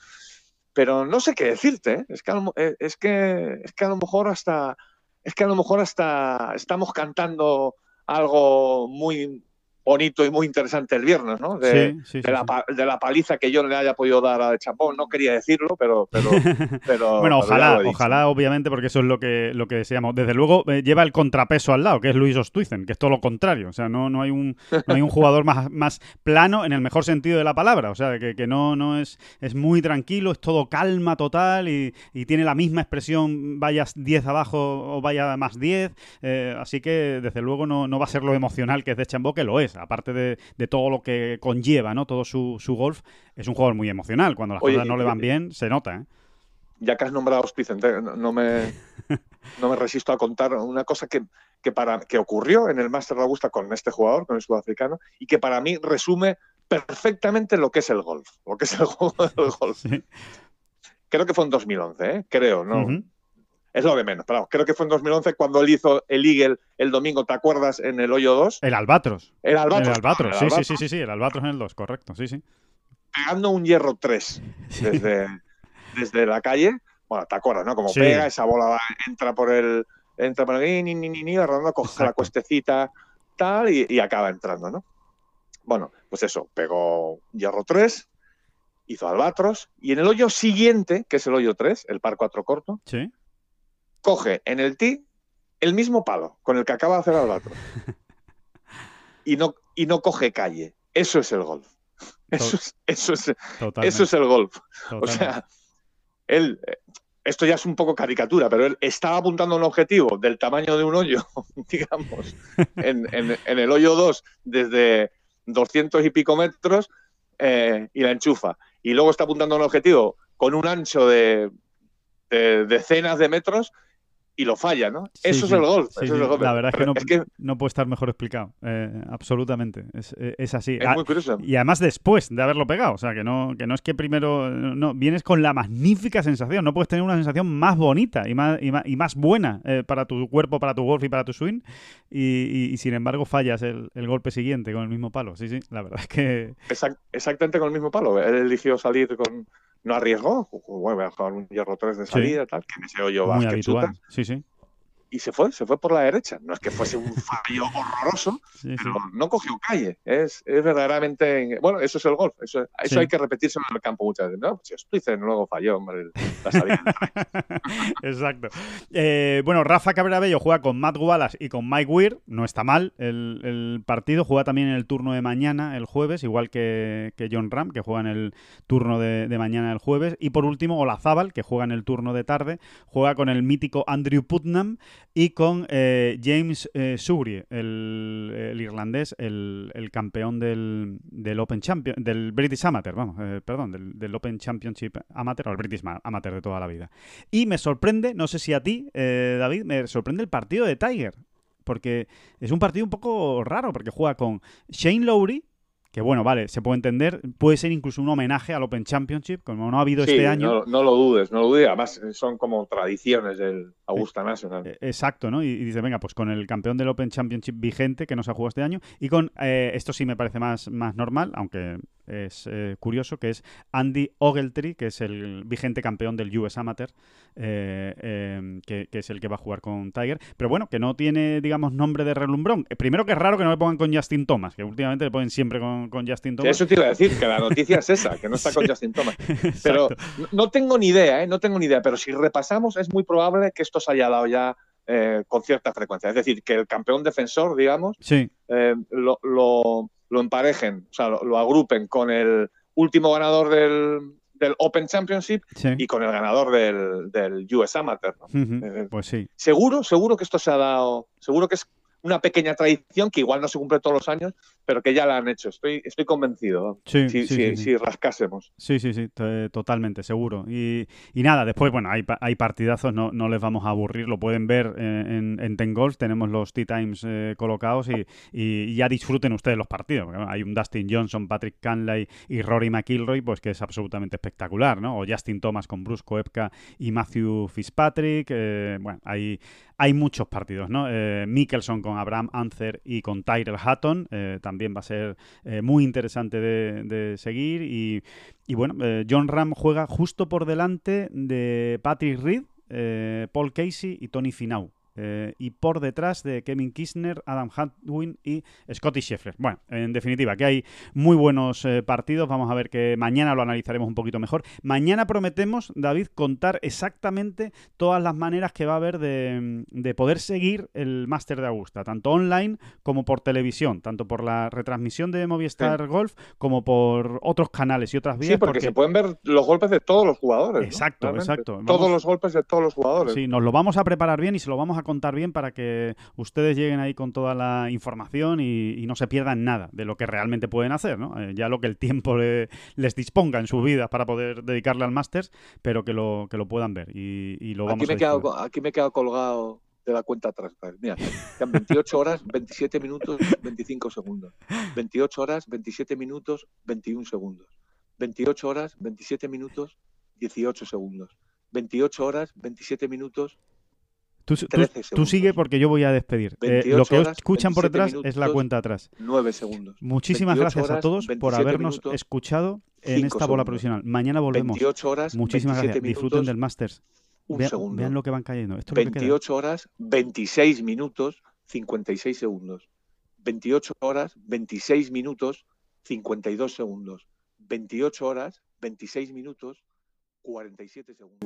pero, pero no sé qué decirte, ¿eh? Es que, es que, es que a lo mejor hasta, es que a lo mejor hasta estamos cantando algo muy bonito y muy interesante el viernes, ¿no? De, sí, sí, de, sí, la, sí. de la paliza que yo le haya podido dar a DeChambeau. No quería decirlo, pero... pero, pero bueno, ojalá, ojalá, obviamente, porque eso es lo que, lo que deseamos. Desde luego, eh, lleva el contrapeso al lado, que es Louis Oosthuizen, que es todo lo contrario. O sea, no, no, hay, un, no hay un jugador más, más plano en el mejor sentido de la palabra. O sea, que, que no, no es, es muy tranquilo, es todo calma total y, y tiene la misma expresión, vayas diez abajo o vaya más diez. Eh, así que, desde luego, no, no va a ser lo emocional que es DeChambeau, que lo es. Aparte de, de todo lo que conlleva, ¿no? Todo su, su golf, es un jugador muy emocional. Cuando las Oye, cosas no le van bien, se nota, ¿eh? Ya que has nombrado a Oosthuizen, no, no, me, no me resisto a contar una cosa que, que, para, que ocurrió en el Masters de Augusta con este jugador, con el sudafricano, y que para mí resume perfectamente lo que es el golf. Lo que es el juego del golf. Sí. Creo que fue en dos mil once, ¿eh? Creo, ¿no? Uh-huh. Es lo de menos, pero creo que fue en dos mil once cuando él hizo el eagle el domingo, ¿te acuerdas? En el hoyo dos. El Albatros. El Albatros. El Albatros, sí, sí, sí, sí, sí, el Albatros en el dos, correcto, sí, sí. Pegando un hierro tres desde, desde la calle. Bueno, ¿te acuerdas, no? Como sí. pega, esa bola va, entra por el... Entra por el... Ni, ni, ni, ni, arrancando, coge la cuestecita, tal, y, y acaba entrando, ¿no? Bueno, pues eso, pegó hierro tres, hizo Albatros, y en el hoyo siguiente, que es el hoyo tres, el par cuatro corto, sí, coge en el tee el mismo palo con el que acaba de hacer Albatros y no, y no coge calle. Eso es el golf. Eso es, eso es, eso es el golf. Totalmente. O sea, él, esto ya es un poco caricatura, pero él estaba apuntando a un objetivo del tamaño de un hoyo, digamos, en, en, en el hoyo dos desde doscientos y pico metros eh, y la enchufa. Y luego está apuntando a un objetivo con un ancho de, de decenas de metros y lo falla, ¿no? Sí, eso sí, es el golf. Sí, eso sí. Es el golf. La verdad es que, no, es que no puede estar mejor explicado. Eh, absolutamente. Es, es así. Es muy curioso. Y además después de haberlo pegado. O sea, que no, que no es que primero... No, vienes con la magnífica sensación. No puedes tener una sensación más bonita y más, y más, y más buena eh, para tu cuerpo, para tu golf y para tu swing. Y, y, y sin embargo fallas el, el golpe siguiente con el mismo palo. Sí, sí. La verdad es que... Exact, exactamente con el mismo palo. Él eligió salir con... No arriesgó, bueno, voy a jugar un hierro tres de salida, sí, tal, que en ese hoyo va. Muy habitual, sí, sí. y se fue, se fue por la derecha. No es que fuese un fallo horroroso, sí, sí. pero no cogió calle. Es, es verdaderamente... Bueno, eso es el golf. Eso, eso sí. hay que repetírselo en el campo muchas veces. No, si Oosthuizen luego falló, hombre, la salida. Exacto. Eh, bueno, Rafa Cabrabello juega con Matt Wallace y con Mike Weir. No está mal el, el partido. Juega también en el turno de mañana, el jueves, igual que, que Jon Rahm, que juega en el turno de, de mañana, el jueves. Y por último, Olazábal, que juega en el turno de tarde, juega con el mítico Andrew Putnam y con eh, James eh, Sugri, el, el irlandés, el, el campeón del, del Open Champion, del British Amateur, vamos, eh, perdón, del, del Open Championship Amateur, o el British Amateur de toda la vida. Y me sorprende, no sé si a ti, eh, David, me sorprende el partido de Tiger, porque es un partido un poco raro, porque juega con Shane Lowry, que bueno, vale, se puede entender, puede ser incluso un homenaje al Open Championship, como no ha habido sí, este año. No, no lo dudes, no lo dudes, además son como tradiciones del Augusta National. Exacto, ¿no? Y, y dice, venga, pues con el campeón del Open Championship vigente que no se ha jugado este año, y con, eh, esto sí me parece más, más normal, aunque es eh, curioso, que es Andy Ogletree, que es el vigente campeón del U S Amateur, eh, eh, que, que es el que va a jugar con Tiger, pero bueno, que no tiene, digamos, nombre de relumbrón. Eh, primero que es raro que no le pongan con Justin Thomas, que últimamente le ponen siempre con, con Justin Thomas. Sí, eso te iba a decir, que la noticia es esa, que no está sí. con Justin Thomas. Pero no, no tengo ni idea, ¿eh? No tengo ni idea, pero si repasamos, es muy probable que esto se haya dado ya eh, con cierta frecuencia. Es decir, que el campeón defensor, digamos, sí. eh, lo... lo... lo emparejen, o sea, lo, lo agrupen con el último ganador del, del Open Championship sí. y con el ganador del, del U S Amateur, ¿no? Uh-huh. eh, pues sí. Seguro, seguro que esto se ha dado, seguro que es una pequeña tradición que igual no se cumple todos los años, pero que ya la han hecho. Estoy, estoy convencido. Sí, si, sí, si, sí. si rascásemos. Sí, sí, sí, totalmente, seguro. Y, y nada, después, bueno, hay, hay partidazos, no, no les vamos a aburrir, lo pueden ver en, en Ten Golf, tenemos los Tee Times eh, colocados y, y ya disfruten ustedes los partidos. Hay un Dustin Johnson, Patrick Cantlay y Rory McIlroy, pues que es absolutamente espectacular, ¿no? O Justin Thomas con Bruce Koepka y Matthew Fitzpatrick. Eh, bueno, hay, hay muchos partidos, ¿no? Eh, Mickelson con Abraham Ancer y con Tyrrell Hatton, eh, también va a ser eh, muy interesante de, de seguir y, y bueno, eh, Jon Rahm juega justo por delante de Patrick Reed, eh, Paul Casey y Tony Finau, eh, y por detrás de Kevin Kisner, Adam Hadwin y Scottie Scheffler. Bueno, en definitiva, que hay muy buenos eh, partidos, vamos a ver, que mañana lo analizaremos un poquito mejor. Mañana prometemos, David, contar exactamente todas las maneras que va a haber de, de poder seguir el Máster de Augusta, tanto online como por televisión, tanto por la retransmisión de Movistar sí. Golf como por otros canales y otras vías. Sí, porque, porque... se pueden ver los golpes de todos los jugadores. Exacto, ¿no? exacto. Vamos... Todos los golpes de todos los jugadores. Sí, nos lo vamos a preparar bien y se lo vamos a contar bien para que ustedes lleguen ahí con toda la información y, y no se pierdan nada de lo que realmente pueden hacer, ¿no? Eh, ya lo que el tiempo le, les disponga en sus vidas para poder dedicarle al Masters, pero que lo, que lo puedan ver y, y lo vamos aquí me a quedado, aquí me he quedado colgado de la cuenta atrás. Mira, quedan veintiocho horas, veintisiete minutos, veinticinco segundos. veintiocho horas, veintisiete minutos, veintiuno segundos. veintiocho horas, veintisiete minutos, dieciocho segundos. veintiocho horas, veintisiete minutos... Tú, tú, tú sigue porque yo voy a despedir. Eh, lo que horas, escuchan por detrás minutos, es la cuenta atrás. nueve segundos. Muchísimas gracias horas, a todos por habernos minutos, escuchado en esta segundos. Bola provisional. Mañana volvemos. Horas, Muchísimas gracias. Minutos, Disfruten del Masters. Un vean, segundo. Vean lo que van cayendo. Esto veintiocho horas, veintiséis minutos, cincuenta y seis segundos. veintiocho horas, veintiséis minutos, cincuenta y dos segundos. veintiocho horas, veintiséis minutos, cuarenta y siete segundos.